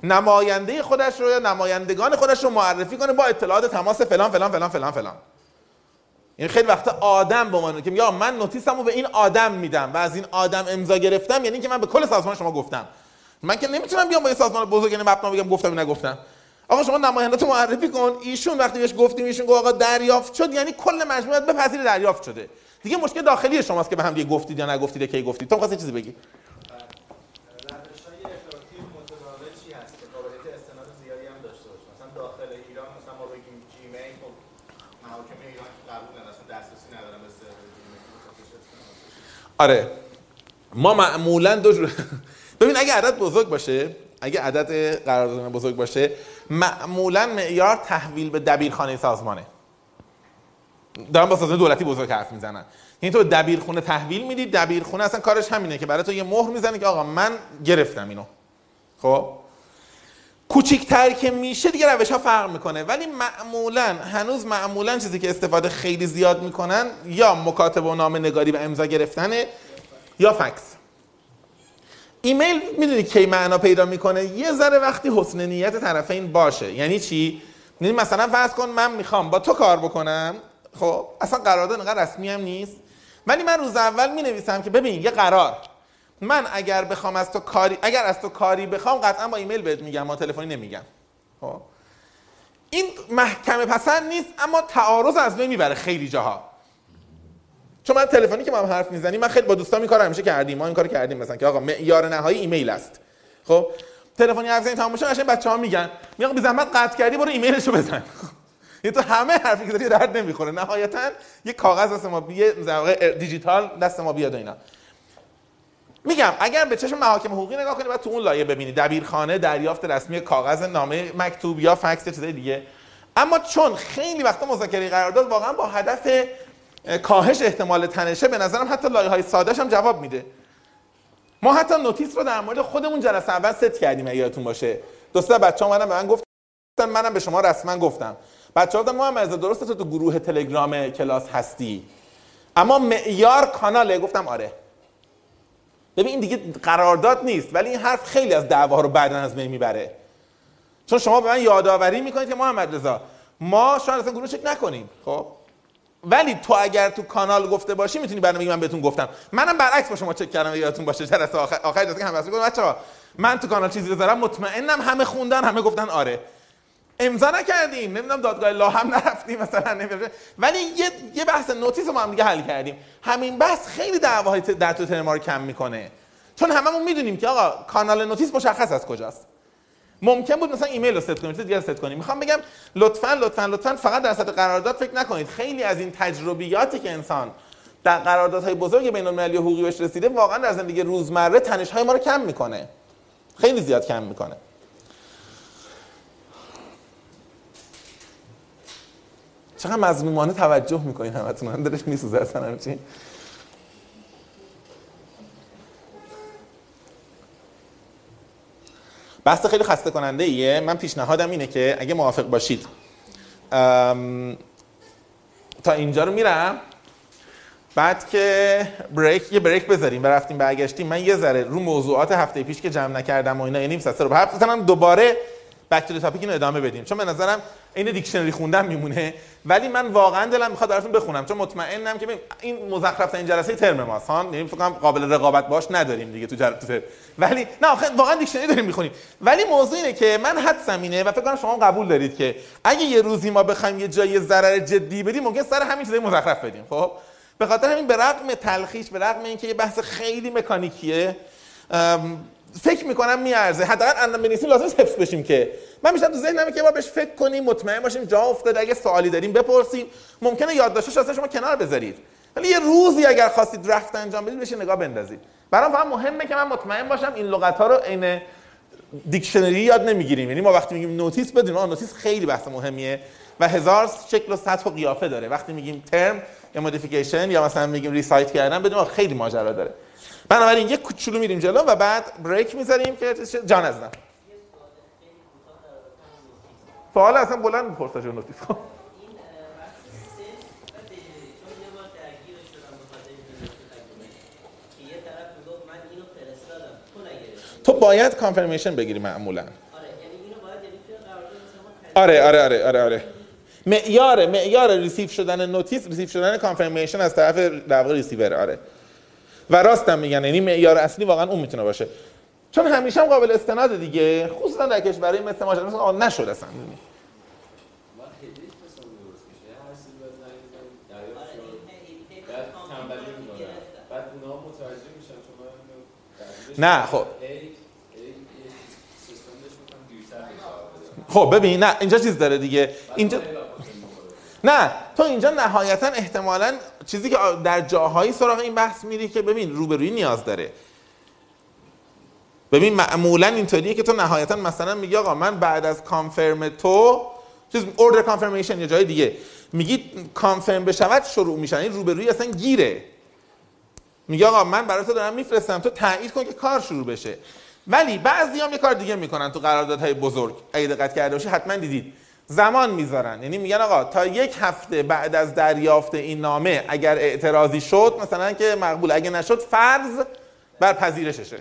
نماینده خودش رو یا نمایندگان خودش رو معرفی کنه با اطلاعات تماس فلان فلان فلان فلان فلان. یعنی خیلی وقتا آدم به من که یا من نوتیسمو به این آدم میدم و از این آدم امضا گرفتم، یعنی که من به کل سازمان شما گفتم. من که نمیتونم بیام با یه سازمان بزرگ مبنا بگم گفتم نگفتم. آقا شما نماینده‌تو معرفی کن، ایشون وقتی بهش گفتیم ایشون گفت آقا دریافت شد، یعنی کل مجموعه بپذیره دریافت شده. دیگه مشکل داخلی شماست که به هم دیگه گفتید یا نگفتید کی گفتید. تو می‌خواستی چیزی بگی؟ روش‌های افراطی متداول چی هست که قابلیت استناد زیادی هم داشته باشه؟ مثلا داخل ایران مثلا ما بگیم جیمیل، خب محاکم ایران قبول نداره، اصلا دسترسی ندارن به سرور جیمیل. آره ما معمولاً دو جور ببین اگه عدد بزرگ باشه، اگه عدد قرارداد بزرگ باشه، معمولاً معیار تحویل به دبیرخانه سازمانه. دارن با سازمان دولتی بزرگ حرف میزنن. یعنی تو دبیرخونه تحویل میدی، دبیرخونه اصلا کارش همینه که برای تو یه مهر میزنه که آقا من گرفتم اینو. خب کوچیک‌تر که میشه دیگه روش‌ها فرق میکنه، ولی معمولاً چیزی که استفاده خیلی زیاد میکنن یا مکاتبه و نامه نگاری به امضا گرفتنه یا فکس. ایمیل میدونی کی معنا پیدا میکنه؟ یه ذره وقتی حسن نیت طرفین باشه. یعنی چی؟ یعنی مثلا فرض کن من میخوام با تو کار بکنم، خب اصلا قرارداد انقدر رسمی هم نیست، ولی من روز اول مینویسم که ببین یه قرار، من اگر بخوام از تو کاری بخوام قطعا با ایمیل بهت میگم، با تلفنی نمیگم. خب این محکمه پسند نیست اما تعارض از بین میبره خیلی جاها. چون من تلفنی که ما هم حرف میزنیم، من خیلی با دوستام این کارو همیشه کردیم، ما این کارو کردیم مثلا که آقا معیار نهایی ایمیل است. خب تلفنی حرف زدن تمام میشه، قشنگ بچه‌ها میگن میگن بی زحمت قطع کردی برو ایمیلشو بزن. یعنی تو همه حرفی که داری رد نمیخوره، نهایتا یه کاغذ دست ما بیه، واقعا دیجیتال دست ما بیاد و اینا. میگم اگر به چشم محاکم حقوقی نگاه کنی بعد تو اون لایه ببینی دبیرخانه، دریافت رسمی کاغذ، نامه مکتوب یا فکس، چیزای دیگه. اما چون خیلی وقتا مذاکره قرارداد واقعا با هدف کاهش احتمال تنشه، به نظرم حتی لایه‌های ساده‌اش هم جواب میده. ما حتی نوتیس رو در مورد خودمون جلسه اول ست کردیم اگه یادتون باشه. دوستا بچه‌ها اومدن به من گفتن، منم به شما رسما گفتم. بچه‌ها گفتن محمدرضا درسته تو گروه تلگرام کلاس هستی؟ اما معیار کاناله؟ گفتم آره. ببین این دیگه قرارداد نیست، ولی این حرف خیلی از دعواها رو بعداً از بین میبره. چون شما به من یادآوری می‌کنید که محمدرضا ما شاید اصلا گروه چک نکنیم. خب ولی تو اگر تو کانال گفته باشی میتونی برنامه بگی من بهتون گفتم. منم برعکس با شما چک کردم یادتون باشه جلسه آخر جلسه که همه بحث می‌کنیم بچه‌ها من تو کانال چیزی بذارم مطمئنم همه خوندن، همه گفتن آره. امضا نکردیم، نمیدونم دادگاه لا هم نرفتیم مثلا نمیشه، ولی یه بحث نوتیس رو ما هم دیگه حل کردیم. همین بحث خیلی دعواهای در تو ترما رو کم میکنه، چون هممون میدونیم که آقا کانال نوتیس مشخص از کجاست. ممکن بود مثلا ایمیل رو ست کنیم، چیز دیگه ست کنیم. میخوام بگم لطفاً فقط در سطح قرارداد فکر نکنید. خیلی از این تجربیاتی که انسان در قراردادهای بزرگ بین‌المللی حقوقی بهش رسیده واقعا در زندگی روزمره تنش‌های ما رو کم میکنه، خیلی زیاد کم میکنه. چقدر مظلومانه توجه میکنید همتون، هم دلش میسوزه اصلا همچین. بحث خیلی خسته کننده ایه. من پیشنهادم اینه که اگه موافق باشید تا اینجا رو میرم، بعد که یه بریک بذاریم و رفتیم برگشتیم من یه ذره رو موضوعات هفته پیش که جمع نکردم و اینا یه نیم ساعت رو به حرف بزنم، دوباره بک تو تاپیک اینو ادامه بدیم. چون به نظرم این دیکشنری خوندن میمونه، ولی من واقعا دلم میخواد براتون بخونم چون مطمئنم که این مزخرف ترین جلسه ترم ماست ها، یعنی فکر کنم قابل رقابت باش نداریم دیگه تو جلسه، ولی نه آخه واقعا دیکشنری داریم میخونیم. ولی موضوع اینه که من حدسم اینه و فکر کنم شما قبول دارید که اگه یه روزی ما بخوایم یه جای ضرر جدی بدیم ممکن سر همین چیزای مزخرف بدیم. خب به خاطر همین به رغم تلخیص، به رغم اینکه یه بحث خیلی مکانیکیه، فکر میکنم میارزه. حداقل اندم بنویسیم لازم حفظ بشیم که من میشم تو ذهنم که ما بهش فکر کنیم، مطمئن باشیم جا افتاده، اگه سوالی داریم بپرسیم، ممکنه یادداشتش اصلا شما کنار بذارید، ولی یه روزی اگر خواستید رفت انجام بدید بشه نگاه بندازید. برام فهم مهمه که من مطمئن باشم این لغت ها رو عین دیکشنری یاد نمیگیریم. یعنی ما وقتی میگیم نوتیس بدیم، نوتیس خیلی بحث مهمیه و هزار شکل و سطح و قیافه داره. وقتی میگیم ترم یا مودیفیکیشن یا مثلا میگیم ریسایت کردن بدون، خیلی ماجرا داره. بنابراین یک کوچولو میریم جلو و بعد بریک میذاریم که جان ازدم فعال اصلا بلند میپرسه جون نوتیس. خب تو باید کانفرمیشن بگیری معمولا. آره. معیار ریسیو شدن نوتیس، ریسیو شدن کانفرمیشن از طرف در واقع ریسیور. آره و راستم میگن، یعنی معیار اصلی واقعا اون میتونه باشه، چون همیشه هم قابل استناد دیگه، خصوصا در کشورهای مثل ما مثلا آن نشد اصلا. نه خب ببین، نه اینجا چیز داره دیگه، اینجا نه تو اینجا نهایتا احتمالاً چیزی که در جاهایی سراغ این بحث میری که ببین روبرویی نیاز داره. ببین معمولاً اینطوریه که تو نهایتا مثلا میگی آقا من بعد از کانفرم تو چیز اوردر کانفرمیشن یا جای دیگه میگی کانفرم بشود شروع میشن، این روبرویی اصلا گیره، میگه آقا من برای تو دارم میفرستم تو تایید کن که کار شروع بشه. ولی بعضیام یه کار دیگه میکنن تو قراردادهای بزرگ، اگه دقت کرده باشی حتما دیدید زمان میذارن، یعنی میگن آقا تا یک هفته بعد از دریافت این نامه اگر اعتراضی شد مثلا که مقبول، اگه نشد فرض بر پذیرششه،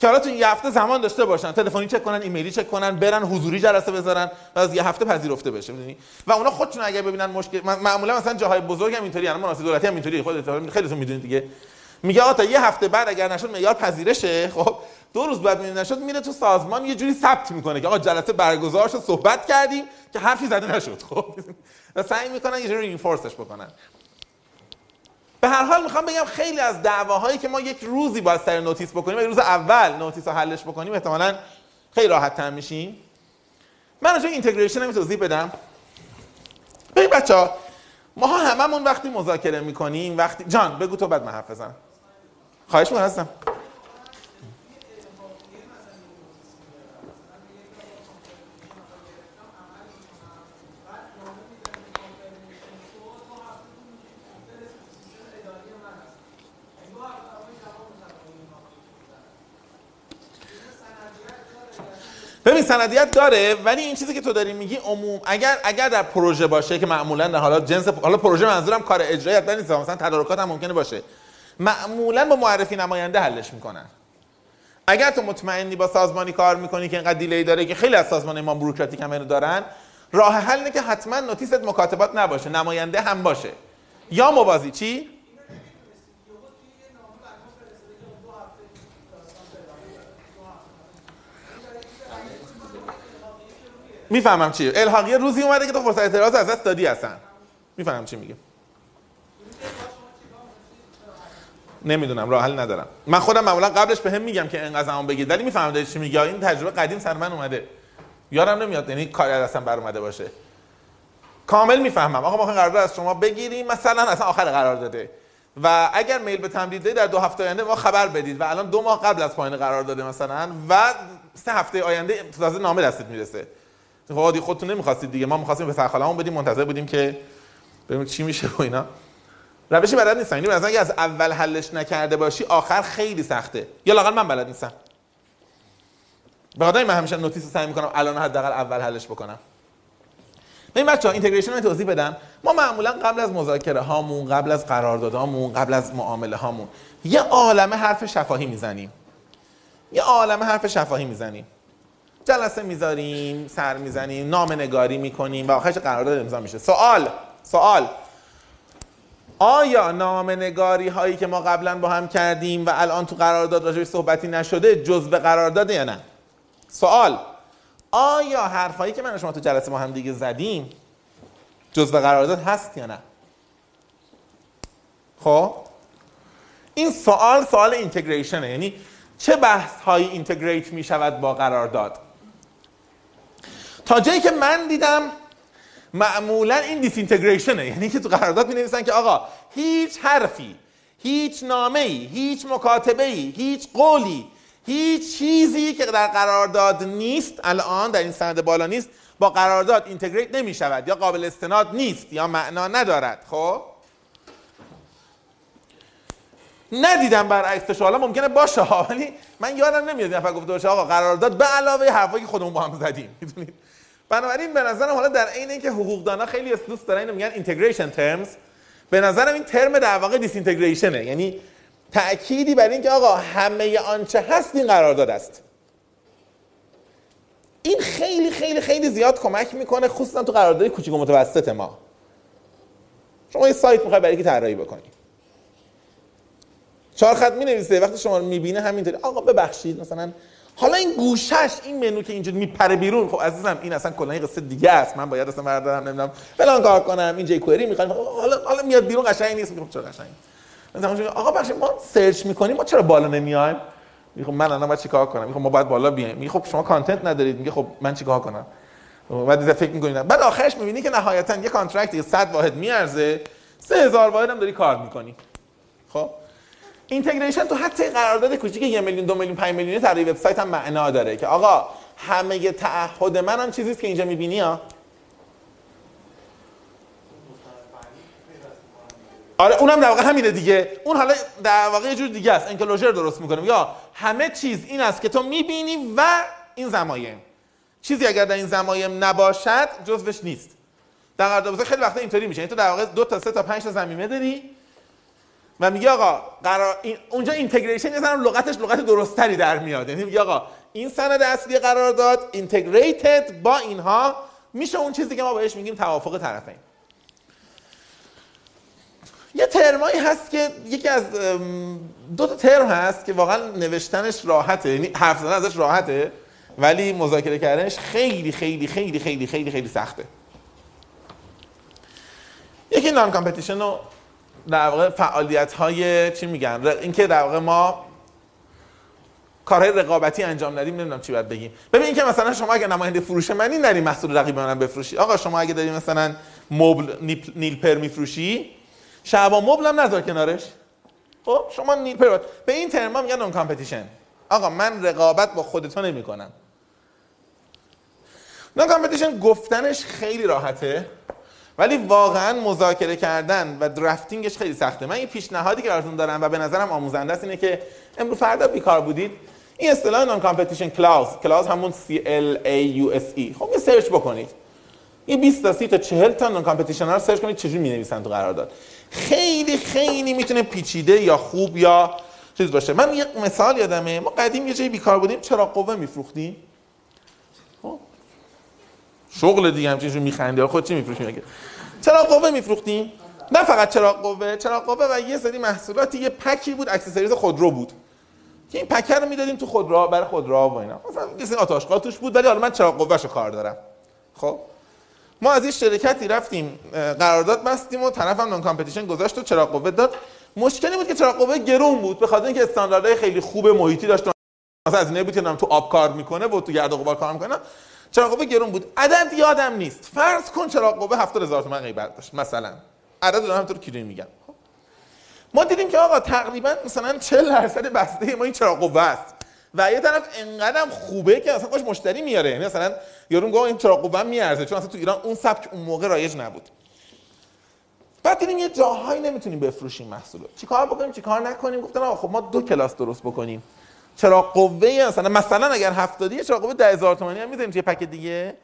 که حالا تو یه هفته زمان داشته باشن، تلفنی چک کنن، ایمیلی چک کنن، برن حضوری جلسه بذارن و از یه هفته پذیرفته بشه، میدونی؟ و اونا خودشون اگه ببینن مشکل، معمولا مثلا جاهای بزرگ هم اینطوری، یعنی مناسب دولتی هم اینطوری، خودت خیلیتون میدونید دیگه، میگه آقا تا یه هفته بعد اگر نشد معیار پذیرشه، خب دو روز بعد میگه نشد، میره تو سازمان یه جوری ثبت میکنه که آقا جلسه برگزار شد، صحبت کردیم که حرفی زده نشد. خب و سعی میکنن یه جوری رینفورسش بکنن. به هر حال میخوام بگم خیلی از دعواهایی که ما یک روزی باید سر نوتیس بکنیم، یک روز اول نوتیس رو حلش بکنیم، احتمالاً خیلی راحت تر میشیم. من راجع به اینتگریشن هم توضیح بدم. ببین بچه‌ها، ما هممون وقتی مذاکره میکنیم، وقتی جان بگو تو بعد من حرف بزنم. خواهش می‌کنم هستم. ببین سندیت داره، ولی این چیزی که تو داری میگی عموم اگر در پروژه باشه که معمولا در حالات جنس، حالا پروژه منظورم کار اجرایی نیست، مثلا تدارکات هم ممکنه باشه، معمولا با معرفی نماینده حلش میکنن. اگر تو مطمئنی با سازمانی کار میکنی که اینقدر دیلی داره که خیلی از سازمان‌های ما بوروکراتیک هم اینو دارن، راه حل اینه که حتما نوتیست مکاتبات نباشه، نماینده هم باشه یا موازی. چی؟ میفهمم چیه. الحاقیه روزی اومده که تو فرصت اعتراض از دست دادی هستن. میفهمم چی میگه. نمیدونم، راه حل ندارم. من خودم معمولا قبلش بهم میگم که انقدر زمان بگیر، ولی میفهمم داری چی میگه. این تجربه قدیم سر من اومده. یادم نمیاد یعنی کاری از دستم بر اومده باشه. کامل میفهمم. آقا ما قرارداد از شما بگیریم، مثلا اصلا آخر قرارداده. و اگر میل به تمدید دادی در 2 هفته آینده ما خبر بدید و الان 2 ماه قبل از پایان قرارداد مثلا و 3 هفته آینده تازه نامه دستت میرسه. خودی خودتون نمی‌خواستید دیگه، ما می‌خواستیم به سرخالمون بدیم، منتظر بودیم که ببینیم چی میشه و اینا. روشی بلد نیستم، یعنی مثلا اگه از اول حلش نکرده باشی آخر خیلی سخته، یا لااقل من بلد نیستم. به خاطر من همیشه نوتیس رو سعی می‌کنم الان حداقل اول حلش بکنم. ببین بچه‌ها، اینتگریشن رو توضیح بدم. ما معمولا قبل از مذاکره هامون، قبل از قراردادامون، قبل از معامله هامون یه عالمه حرف شفاهی میزنیم. جلسه میذاریم، سر میزنیم، نامه نگاری میکنیم و آخرش قرارداد امضا میشه. سوال آیا نامه نگاری هایی که ما قبلا با هم کردیم و الان تو قرارداد راجعش صحبتی نشده جزء قرارداد یا نه؟ سوال آیا حرفایی که من و شما تو جلسه ما هم دیگه زدیم جزء قرارداد هست یا نه؟ خب این سوال اینتگریشنه، یعنی چه بحث هایی اینتگریت می شود با قرارداد. تا جایی که من دیدم معمولا این دیس اینتگریشنه، یعنی که تو قرارداد می نویسن که آقا هیچ حرفی، هیچ نامه‌ای، هیچ مکاتبه‌ای، هیچ قولی، هیچ چیزی که در قرارداد نیست، الان در این سند بالا نیست، با قرارداد اینتگریت نمی شود یا قابل استناد نیست یا معنا ندارد. خب ندیدم برعکسش، حالا ممکنه باشه ها، ولی من یادم نمیاد نفر گفته باشه آقا قرارداد به علاوه حرفایی که خودمون با هم زدیم، میدونید. بنابراین به نظرم حالا در عین اینکه حقوقدانا خیلی دوست دارن اینو میگن اینتگریشن ترمز، به نظرم این ترم در واقع دیس اینتگریشنه، یعنی تأکیدی بر اینکه آقا همه آنچه هست این قرارداد است. این خیلی خیلی خیلی زیاد کمک میکنه، خصوصا تو قراردادهای کوچیک و متوسط ما. شما یه سایت میخواید برای کی طراحی بکنید، 4 خط می‌نویسه، وقتی شما رو می‌بینه همینطوری آقا ببخشید مثلا حالا این گوشش این منو که اینجوری میپره بیرون، خب عزیزم این اصلا کلا یه قصه دیگه است، من باید اصلا بردارم نمیدونم فلان کار کنم، این جی کوئری می‌خوام، حالا میاد بیرون قشنگ نیست، میگم چرا قشنگ نیست، آقا بخشید ما سرچ می‌کنیم ما چرا بالا نمیایم، میگم من الان باید چیکار کنم، میگم ما باید بالا بیایم، میگه خب شما کانتنت ندارید، میگه خب من چیکار کنم، بعد دیگه فکر می‌کنید، بعد آخرش می‌بینی که نهایتاً یه کانترکت 100 واحد میارزه 3000 واحد هم داری کار می‌کنی. خب اینتگریشن تو حتی قرارداد کوچیک 1 میلیون 2 میلیون 5 میلیون طراحی وبسایت هم معنا داره که آقا همه تعهد من هم چیزیه که اینجا می‌بینی ها. آره اونم در واقع همینه دیگه، اون حالا در واقع یه جور دیگه است، انکلوژر درست می‌کنیم یا همه چیز این است که تو می‌بینی و این ضمایم، چیزی اگر در این ضمایم نباشد جزوش نیست. در قرارداد خیلی وقتا اینطوری میشه، یعنی تو در واقع 2 تا 3 تا 5 تا ضمیمه داری و میگه آقا اونجا اینتگریشن یزنم لغت درستری در میاد، یعنی میگه آقا این سند اصلی قرارداد اینتگریتد با اینها میشه اون چیزی که ما بهش میگیم توافق طرفین. یه ترمایی هست که یکی از 2 تا ترم هست که واقعا نوشتنش راحته، یعنی حرف زدن ازش راحته ولی مذاکره کردنش خیلی خیلی خیلی خیلی خیلی خیلی سخته. یکی نان کامپتیشن و در واقع فعالیت‌های چی میگن، اینکه در واقع ما کارهای رقابتی انجام ندیم، نمیدونم چی باید بگیم. ببین اینکه مثلا شما اگه نماینده فروش منی نری محصول رقیب منم بفروشی، آقا شما اگه داری مثلا مبل نیلپر میفروشی شعبان مبل هم نذار کنارش، خب شما نیلپر به این ترما میگن نون کامپتیشن. آقا من رقابت با خودت نمی‌کنم. نون کامپتیشن گفتنش خیلی راحته ولی واقعا مذاکره کردن و درافتینگش خیلی سخته. من یه پیشنهادی که براتون دارم و به نظرم آموزنده است اینه که امروز فردا بیکار بودید، این اصطلاح نان کامپتیشن کلاوز همون CLAUSE، خب یه سرچ بکنید، یه 20 تا 30 تا 40 تا نان کامپتیشن ها رو سرچ کنید چجوری می‌نویسن تو قرارداد. خیلی خیلی میتونه پیچیده یا خوب یا چیز باشه. من یه مثال یادمه، ما قدیم یه جایی بیکار بودیم چرا قوه می‌فروختیم، شغل دیگه همچینشون میخندی خود چی میفروشیم، اگه چراغ قوه میفروختیم، نه فقط چراغ قوه و یه سری محصولاتی، یه پکی بود اکسسوریز خودرو بود که این پک رو میدادیم تو خودرو برای خودرو و اینا، مثلا یه سری آتاشقا توش بود ولی حالا من چراغ قوهشو کار دارم. خب ما از این شرکتی رفتیم قرارداد بستیم و طرفم نون کامپتیشن گذاشت و چراغ قوه داد. مشکلی بود که چراغ قوه گرون بود، به خاطر اینکه استانداردهای خیلی خوب محیطی داشت، مثلا از اینا بود که تو آب کار میکنه و تو گرد و غبار کار میکنه، چراغ قوه گرون بود. عدد یادم نیست، فرض کن چراغ قوه 70000 تومان غیبت داشت مثلا، عدد رو همینطور کلی میگم. ما دیدیم که آقا تقریبا مثلا 40% بسته ما این چراغ قوه است و یه طرف انقدرم خوبه که اصلا خوش مشتری میاره، یعنی مثلا یارو گفت این چراغ قوه میارزه، چون اصلا تو ایران اون سبک اون موقع رایج نبود. بعد دیدیم یه جاهایی نمیتونیم بفروشیم محصولو، چیکار بکنیم چیکار نکنیم. گفتن آقا خب ما 2 کلاس درست بکنیم، چرا قوه مثلا اگر 70 چرا قوه 10000 تومانی هم می‌ذاریم توی پک دیگه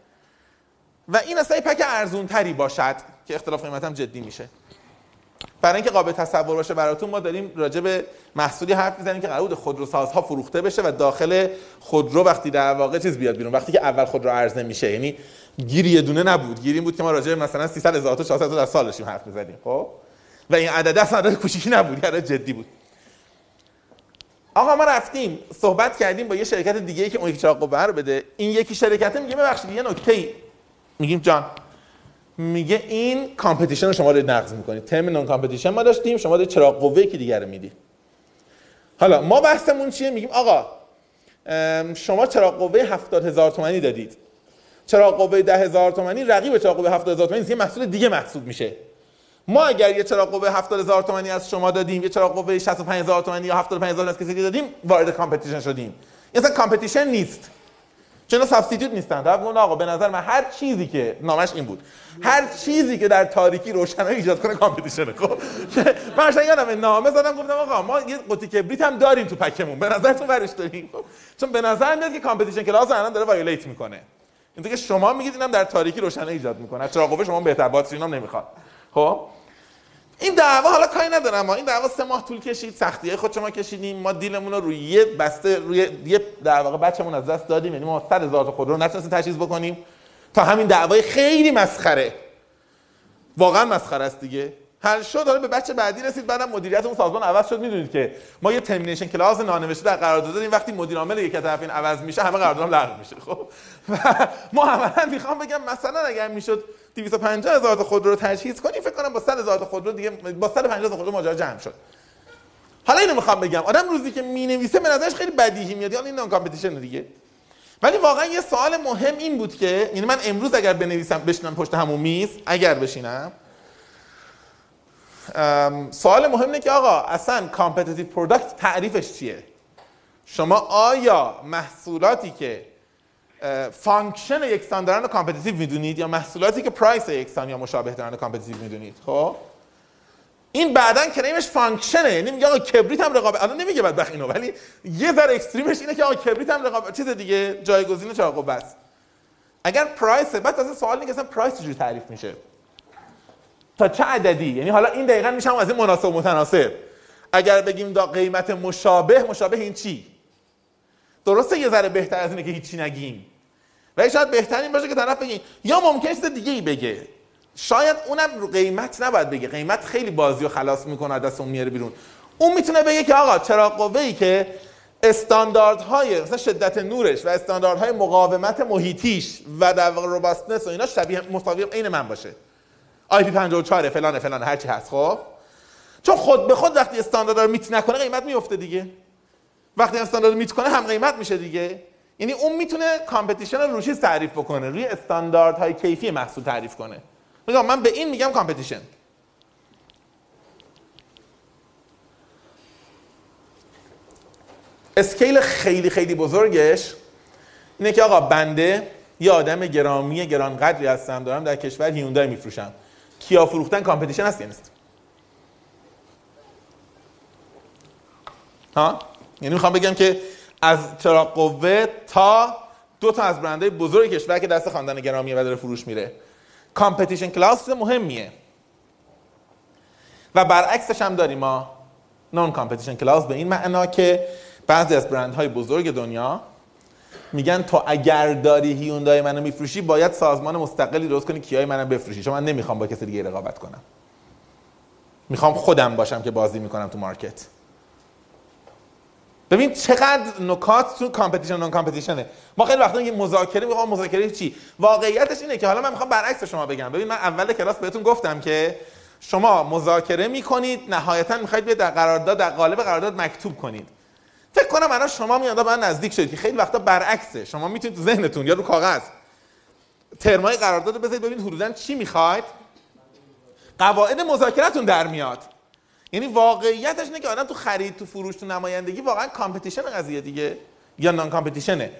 و این اصلا پک ارزون‌تری باشد که اختلاف قیمت هم جدی میشه. برای اینکه قابل تصور باشه براتون، ما داریم راجع به محصولی حرف میزنیم که قرار بود خودروسازها فروخته بشه و داخل خودرو وقتی در واقع چیز بیاد بیرون، وقتی که اول خودرو عرضه میشه، یعنی گیر یه دونه نبود، گیر این بود که ما راجع به مثلا 300,000 تا 400,000 در سال داشتیم حرف میزدیم، خب؟ و این عدد اصلا عدد کوچیکی نبود، عدد جدی بود. آقا ما رفتیم صحبت کردیم با یه شرکت دیگه ای که اون یکی چاقو بر بده، این یکی شرکته میگه ببخشید یه نکته‌ای، میگیم جان، میگه این کامپتیشن رو شما دارید نقض میکنید، ترم نون کامپتیشن ما داشتیم، شما دارید چراغ قوه که دیگه رو میدید. حالا ما بحثمون چیه؟ میگیم آقا شما چراغ قوه 70,000 تومانی دادید، چراغ قوه 10,000 تومانی رقیب چراغ قوه 70,000 تومانی یه محصول دیگه محسوب میشه. ما اگر یه چراغ قوه 70,000 تومانی از شما دادیم، یه چراغ قوه 65,000 تومانی یا 75,000 از کسی دادیم، وارد کامپتیشن شدیم. این اصلا کامپتیشن نیست، چون سابستیتوت نیستن. در واقع آقا به نظر من هر چیزی که نامش این بود، هر چیزی که در تاریکی روشنایی ایجاد کنه کامپتیشنه. خب من اصلا یادم نامه زدم گفتم آقا ما یه قوطی کبریت هم داریم تو پکمون، به نظرتون برش داریم؟ چون به نظر میاد که کامپتیشن کلاس الان داره وایولیت میکنه، اینطوری که شما میگید اینم در تاریکی روشنایی ایجاد میکنه، چراغ قوه شما بهتر باترینام نمیخواد. خب این دعوا، حالا کاری ندارم، این دعوا 3 ماه طول کشید، سختیای خود شما کشیدیم، ما دیلمون رو روی یه بسته، روی یه در واقع بچمون از دست دادیم، یعنی ما 100,000 خود رو نتونستیم تجهیز بکنیم تا همین دعوای خیلی مسخره، واقعا مسخره است دیگه، حل شد. حالا به بچه بعدی رسید، بعدم مدیریت اون سازمان عوض شد. میدونید که ما یه ترمینیشن کلاس نانوشته در قرارداد داریم، وقتی مدیر عامل یک طرف این عوض میشه همه قراردادام لغو میشه. خب ما عملاً میخوام بگم مثلا اگر میشد 250,000 تا خودرو رو تجهیز کنی، فکر کنم با 100,000 تا خودرو دیگه، با 150,000 تا خودرو ماجرا جمع شد. حالا اینو میخوام بگم آدم روزی که مینویسه به نظرش خیلی بدیهی میاد، یعنی نان کامپتیشن دیگه. ولی واقعا یه سوال مهم این بود که یعنی من امروز اگر بنویسم بشینم پشت همون میز، اگر بشینم، سوال مهم اینه که آقا اصلا کامپتیتیو پروداکت تعریفش چیه؟ شما آیا محصولاتی که فانکشن یکسان دارن رو کامپتیتیو میدونید یا محصولاتی که پرایس یکسان یا مشابه دارن رو کامپتیتیو میدونید؟ خب این بعدن کریمش فانکشنه، یعنی میگه آقا کبریت هم رقابت، الان نمیگه بدبخت اینو، ولی یه ذره اکستریمش اینه که آقا کبریت هم رقابت چیز دیگه، جایگزین چراغ قوه است. اگر پرایس، بعد اصلا سوال اینه که اصلا پرایس چجوری تعریف میشه، تا چه عددی؟ یعنی حالا این دقیقاً میشه هم از این مناسب متناسب، اگر بگیم دا قیمت مشابه این چی؟ درسته یه ذره بهتر از اینه که هیچی نگیم، ولی شاید بهترین باشه که طرف بگیم، یا ممکنه چیز دیگه ای بگه، شاید اونم رو قیمت نباید بگه، قیمت خیلی بازی و خلاص میکنه، دست اون میاره بیرون. اون میتونه بگه که آقا چراغ قوه‌ای که استانداردهای مثلا شدت نورش و استانداردهای مقاومت محیطیش و در واقع روباستنس و اینا شبیه مساوی عین من باشه، IP54 فلان فلان هر چی هست. خب چون خود به خود وقتی استانداردار میت نکنه قیمت میفته دیگه، وقتی استاندارد میت کنه هم قیمت میشه دیگه. یعنی اون میتونه کامپتیشن رو روی چیز تعریف بکنه، روی استانداردهای کیفی محصول تعریف کنه. میگم من به این میگم کامپتیشن. اسکیل خیلی خیلی بزرگش اینه که آقا بنده یه آدم گرامی گرانقدری هستم، دارم در کشور هیوندای میفروشم، کیا فروختن کامپتیشن هست یا نیست؟ ها؟ یعنی میخوام بگم که از چراغ قوه تا 2 تا از برندهای بزرگ کشور که دست خواندن گرامیه و داره فروش میره، کامپتیشن کلاس مهمیه. و برعکسش هم داریم ما، نون کامپتیشن کلاس، به این معنا که بعضی از برندهای بزرگ دنیا میگن تو اگر داری هیوندای منو میفروشی باید سازمان مستقلی درست کنی کیای منو بفروشی، چون من نمیخوام با کسی دیگه رقابت کنم، میخوام خودم باشم که بازی میکنم تو مارکت. ببین چقدر نکات تو کامپتیشن نون کامپتیشنه. ما خیلی وقتا میگیم مذاکره، میگم مذاکره چی؟ واقعیتش اینه که حالا من میخوام برعکس شما بگم. ببین من اول کلاس بهتون گفتم که شما مذاکره میکنید، نهایتا میخواید به قرارداد در قالب قرارداد مکتوب کنید. فکر کنم الان شما میادا به من نزدیک شدید که خیلی وقتا برعکسه، شما میتونید تو ذهنتون یا رو کاغذ ترمای قرارداد رو بزنید ببینید حدوداً چی میخواید، قواعد مذاکرتون در میاد. یعنی واقعیتش اینه که آدم تو خرید، تو فروش، تو نمایندگی واقعا کامپتیشن قضیه دیگه، یا نان کامپتیشنه.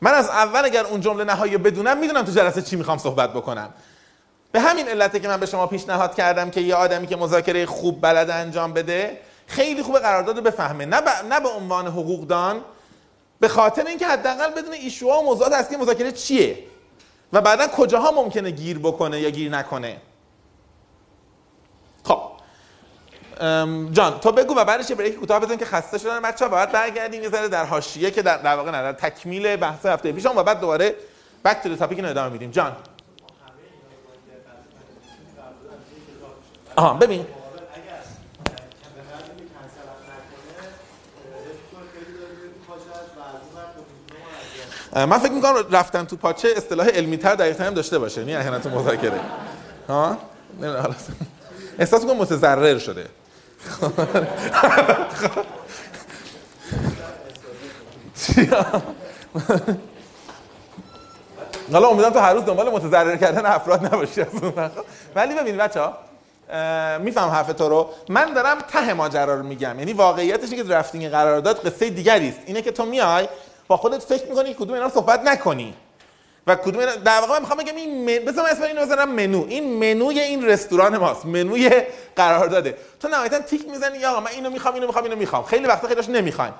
من از اول اگر اون جمله نهایی بدونم میدونم تو جلسه چی میخوام صحبت بکنم. به همین علته که من به شما پیشنهاد کردم که یه آدمی که مذاکره خوب بلد انجام بده خیلی خوب قرارداد رو بفهمه، نه به عنوان حقوقدان، به خاطر اینکه حداقل بدون ایشوها و موضوعات اصلی مذاکره چیه و بعدا کجاها ممکنه گیر بکنه یا گیر نکنه. خب جان تو بگو و بعدش بریک کوتاه بزن که خسته شدن بچه‌ها، بعد برگردیم یه ذره در حاشیه که در واقع نه در تکمیل بحث هفته پیشم و بعد دوباره بک تو تاپیک اینو ادامه میدیم. جان آها ببین من فکر می‌کنم رفتن تو پاچه اصطلاح علمی‌تر دقیق‌تر هم داشته باشه، یعنی احیانا تو مذاکره ها نمیدونم خلاص احساس می‌کنم متضرر شده. حالا امیدوارم تو هر روز دنبال متضرر کردن افراد نباشی از اون. ولی ببین بچه‌ها میفهم حرف تو رو، من دارم ته ماجرا رو میگم، یعنی واقعیتش اینه که درافتینگ قرارداد قصه دیگری است، اینه که تو میای با خودت فکر می‌کنی کدوم اینا رو صحبت نکنی و کدوم اینا در واقع می‌خوام بگم این بذار من اسم اینو بزنم منو، این منوی این رستوران ماست، منوی قرارداده. تو نهایتاً تیک میزنی یا آقا من اینو می‌خوام. خیلی وقتا خیلیش نمی‌خوایم.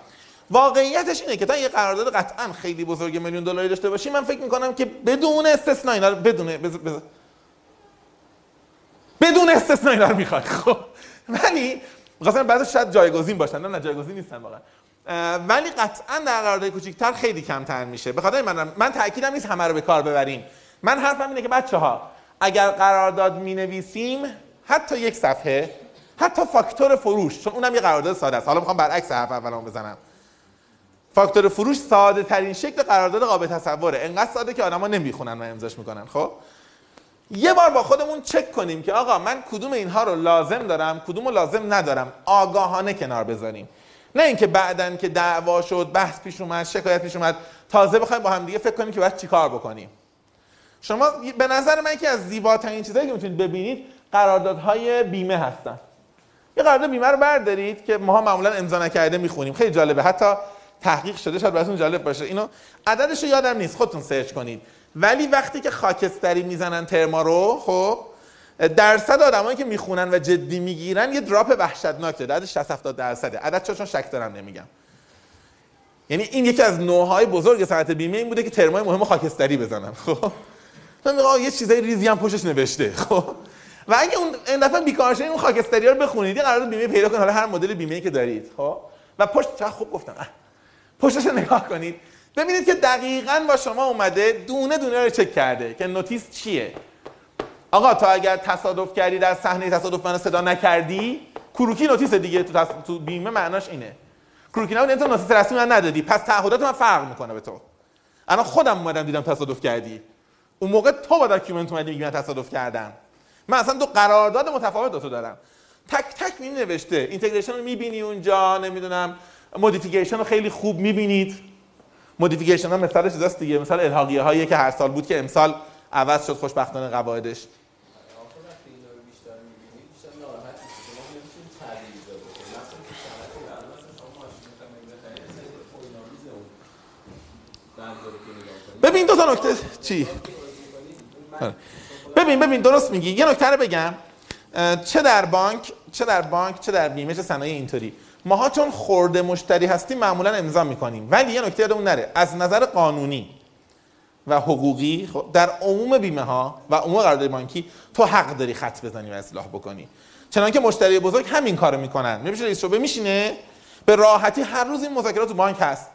واقعیتش اینه که تا یه قرارداد قطعاً خیلی بزرگ $1,000,000 داشته باشی، من فکر می‌کنم که بدون استثنا اینا رو بدون استثنا اینا رو می‌خوای. خب ولی مثلا بعضی شاید جایگزین باشن، نه جایگزین نیستن واقعاً. ولی قطعاً در قرارداد کوچیک‌تر خیلی کمتر میشه. به خاطر من تأکیدم نیست همه رو به کار ببریم. من حرفم اینه که بچه‌ها اگر قرارداد می‌نویسیم حتی یک صفحه، حتی فاکتور فروش، چون اونم یه قرارداد ساده است. حالا می‌خوام برعکس حرف اولام بزنم. فاکتور فروش ساده ترین شکل قرارداد قابل تصوره. انقدر ساده که آدم‌ها نمی‌خونن و امضاش می‌کنن. خب یه بار با خودمون چک کنیم که آقا من کدوم اینها رو لازم دارم، کدومو لازم ندارم. آگاهانه کنار بذاریم. نه اینکه بعدن که دعوا شد، بحث پیش اومد، شکایت پیش اومد، تازه بخوایم با هم دیگه فکر کنیم که باید چیکار بکنیم. شما به نظر من که از زیباترین چیزایی که میتونید ببینید قراردادهای بیمه هستن. یه قرارداد بیمه رو بردارید که ماها معمولا امضا نکرده میخونیم، خیلی جالبه، حتی تحقیق شده، شاید براتون جالب باشه. اینو عددش رو یادم نیست، خودتون سرچ کنید. ولی وقتی که خاکستری میزنن ترما رو، خب درصد آدمایی که میخونن و جدی میگیرن یه دراپ وحشتناک داره، عدد 60-70%. عدد چون شک دارم نمیگم. یعنی این یکی از نوع‌های بزرگ صنعت بیمه این بوده که ترمای مهم خاکستری بزنن. خب من میگم یه چیزای ریزی هم پشتش نوشته. خب و اگه اون این دفعه بیکارشه اون خاکستری‌ها رو بخونید، یه قرارداد بیمه پیدا کنید، حالا هر مدل بیمه‌ای که دارید، خب و پشت خوب گفتم پشتش نگاه کنید، ببینید که دقیقاً با شما اومده دونه دونه رو چک کرده که نوتیس چیه. آقا تو اگر تصادف کردی در صحنه تصادف منو صدا نکردی، کروکی نوتیس دیگه تو بیمه معناش اینه. کروکی نبود انت نوتیس رسمی من ندادی، پس تعهدات من فرق میکنه به تو. الان خودم اومدم دیدم تصادف کردی. اون موقع تو با داکیومنت اومدی میگی من تصادف کردم. من اصلا دو قرارداد متفاوت دو تا دارم. تک تک می نوشته. اینتگریشن رو میبینی اونجا، نمیدونم مودیفیکیشن رو خیلی خوب میبینید. مودیفیکیشن ها مثال چیزاست دیگه، مثال الحاقیه هایی که هر سال بود که امسال عوض شد خوشبختانه قواعدش. ببین دو تا نکته چی؟ ببین درست میگی. یه نکته رو بگم، چه در بانک چه در بیمه چه صنایع اینطوری، ماها چون خورده مشتری هستیم معمولا امضا میکنیم. ولی یه نکته یادمون نره، از نظر قانونی و حقوقی در عموم بیمه ها و عموم قرارداد بانکی تو حق داری خط بزنی و اصلاح بکنی. چنانکه مشتری بزرگ همین کارو میکنن. میشه رئیس شعبه میشینه به راحتی هر روز این مذاکرات تو بانک هست.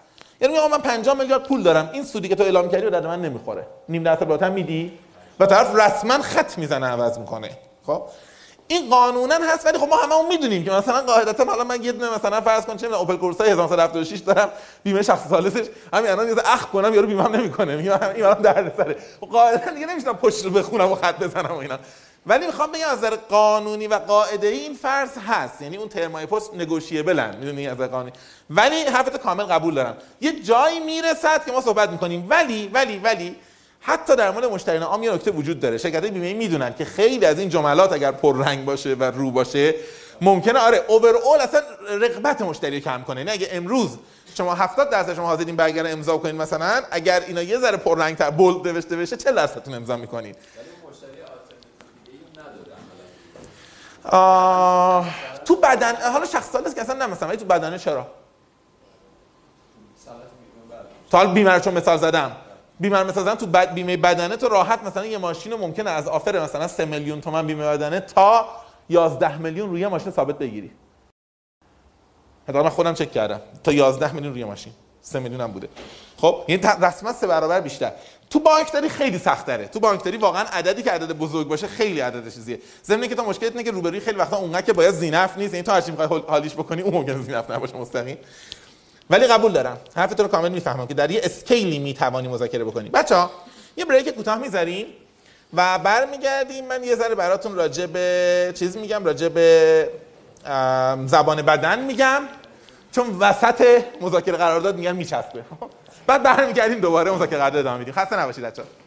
یعنی میگم من 50 میلیارد پول دارم، این سودی که تو اعلام کردی به من نمیخوره، 0.5% بالاتر میدی و طرف رسما خط میزنه عوض میکنه. خب این قانونا هست. ولی خب ما هممون میدونیم که مثلا قاعدتا حالا من یه دونه مثلا فرض کن چه میدونم اوپل کورسای 1976 دارم، بیمه شخص ثالثش همین الان یه اخ کنم یارو بیمه‌ام نمیکنه، میگم این الان درد سره، قاعدتا دیگه نمیشم پشت رو بخونم و خط بزنم و اینا. ولی میخوام بگم از نظر قانونی و قاعده این فرض هست، یعنی اون ترمای پست نگوشیبلن، میدونی از قانونی. ولی حرفت کامل قبول دارم، یه جایی میرسد که ما صحبت میکنیم. ولی حتی در مورد مشتریان عام یه نکته وجود داره. شرکت‌های بیمه‌ای میدونن که خیلی از این جملات اگر پررنگ باشه و رو باشه ممکنه اوورال اصلا رغبت مشتری کم کنه. نه اگه امروز شما 70% شما حاضرین برگردن امضا کنین، مثلا اگر اینا یه ذره پررنگ‌تر بولد نوشته بشه 40%تون امضا می‌کنید. تو بدن حالا شخص سالس که اصلا نمی‌سازم، ولی تو بدنه چرا؟ تا حالا بیمه رو چون مثال زدم، بیمه مثلا تو بیمه بدنه تو راحت مثلا یه ماشین رو ممکنه از آفر مثلا 3 میلیون تومان بیمه بدنه تا 11 میلیون روی ماشین ثابت بگیری. حداقل خودم چک کردم تا 11 میلیون روی ماشین، 3 میلیون هم بوده. خب یعنی رسما 3 برابر بیشتر. تو بانکداری خیلی سخت تره. تو بانکداری واقعا عددی که عدد بزرگ باشه خیلی عدد چیزیه. ضمن که تو مشکلت اینه که روبروی خیلی وقتا اونقدر که باید زینف نیست، یعنی تو هرچی می‌خوای حالیش بکنی اون ممکنه زینف نباشه مستقیم. ولی قبول دارم، حرفتون رو کامل میفهمم که در یه اسکیلی میتوانی مذاکره بکنی. بچه‌ها یه بریک کوتاه می‌ذاریم و برمیگردیم. من یه ذره براتون راجع به چیز میگم، راجع به زبان بدن میگم، چون وسط مذاکره قرارداد میگن میچسبه. بعد برمیگردیم دوباره مذاکره قرارداد ادامه میدیم. خسته نباشید بچه‌ها.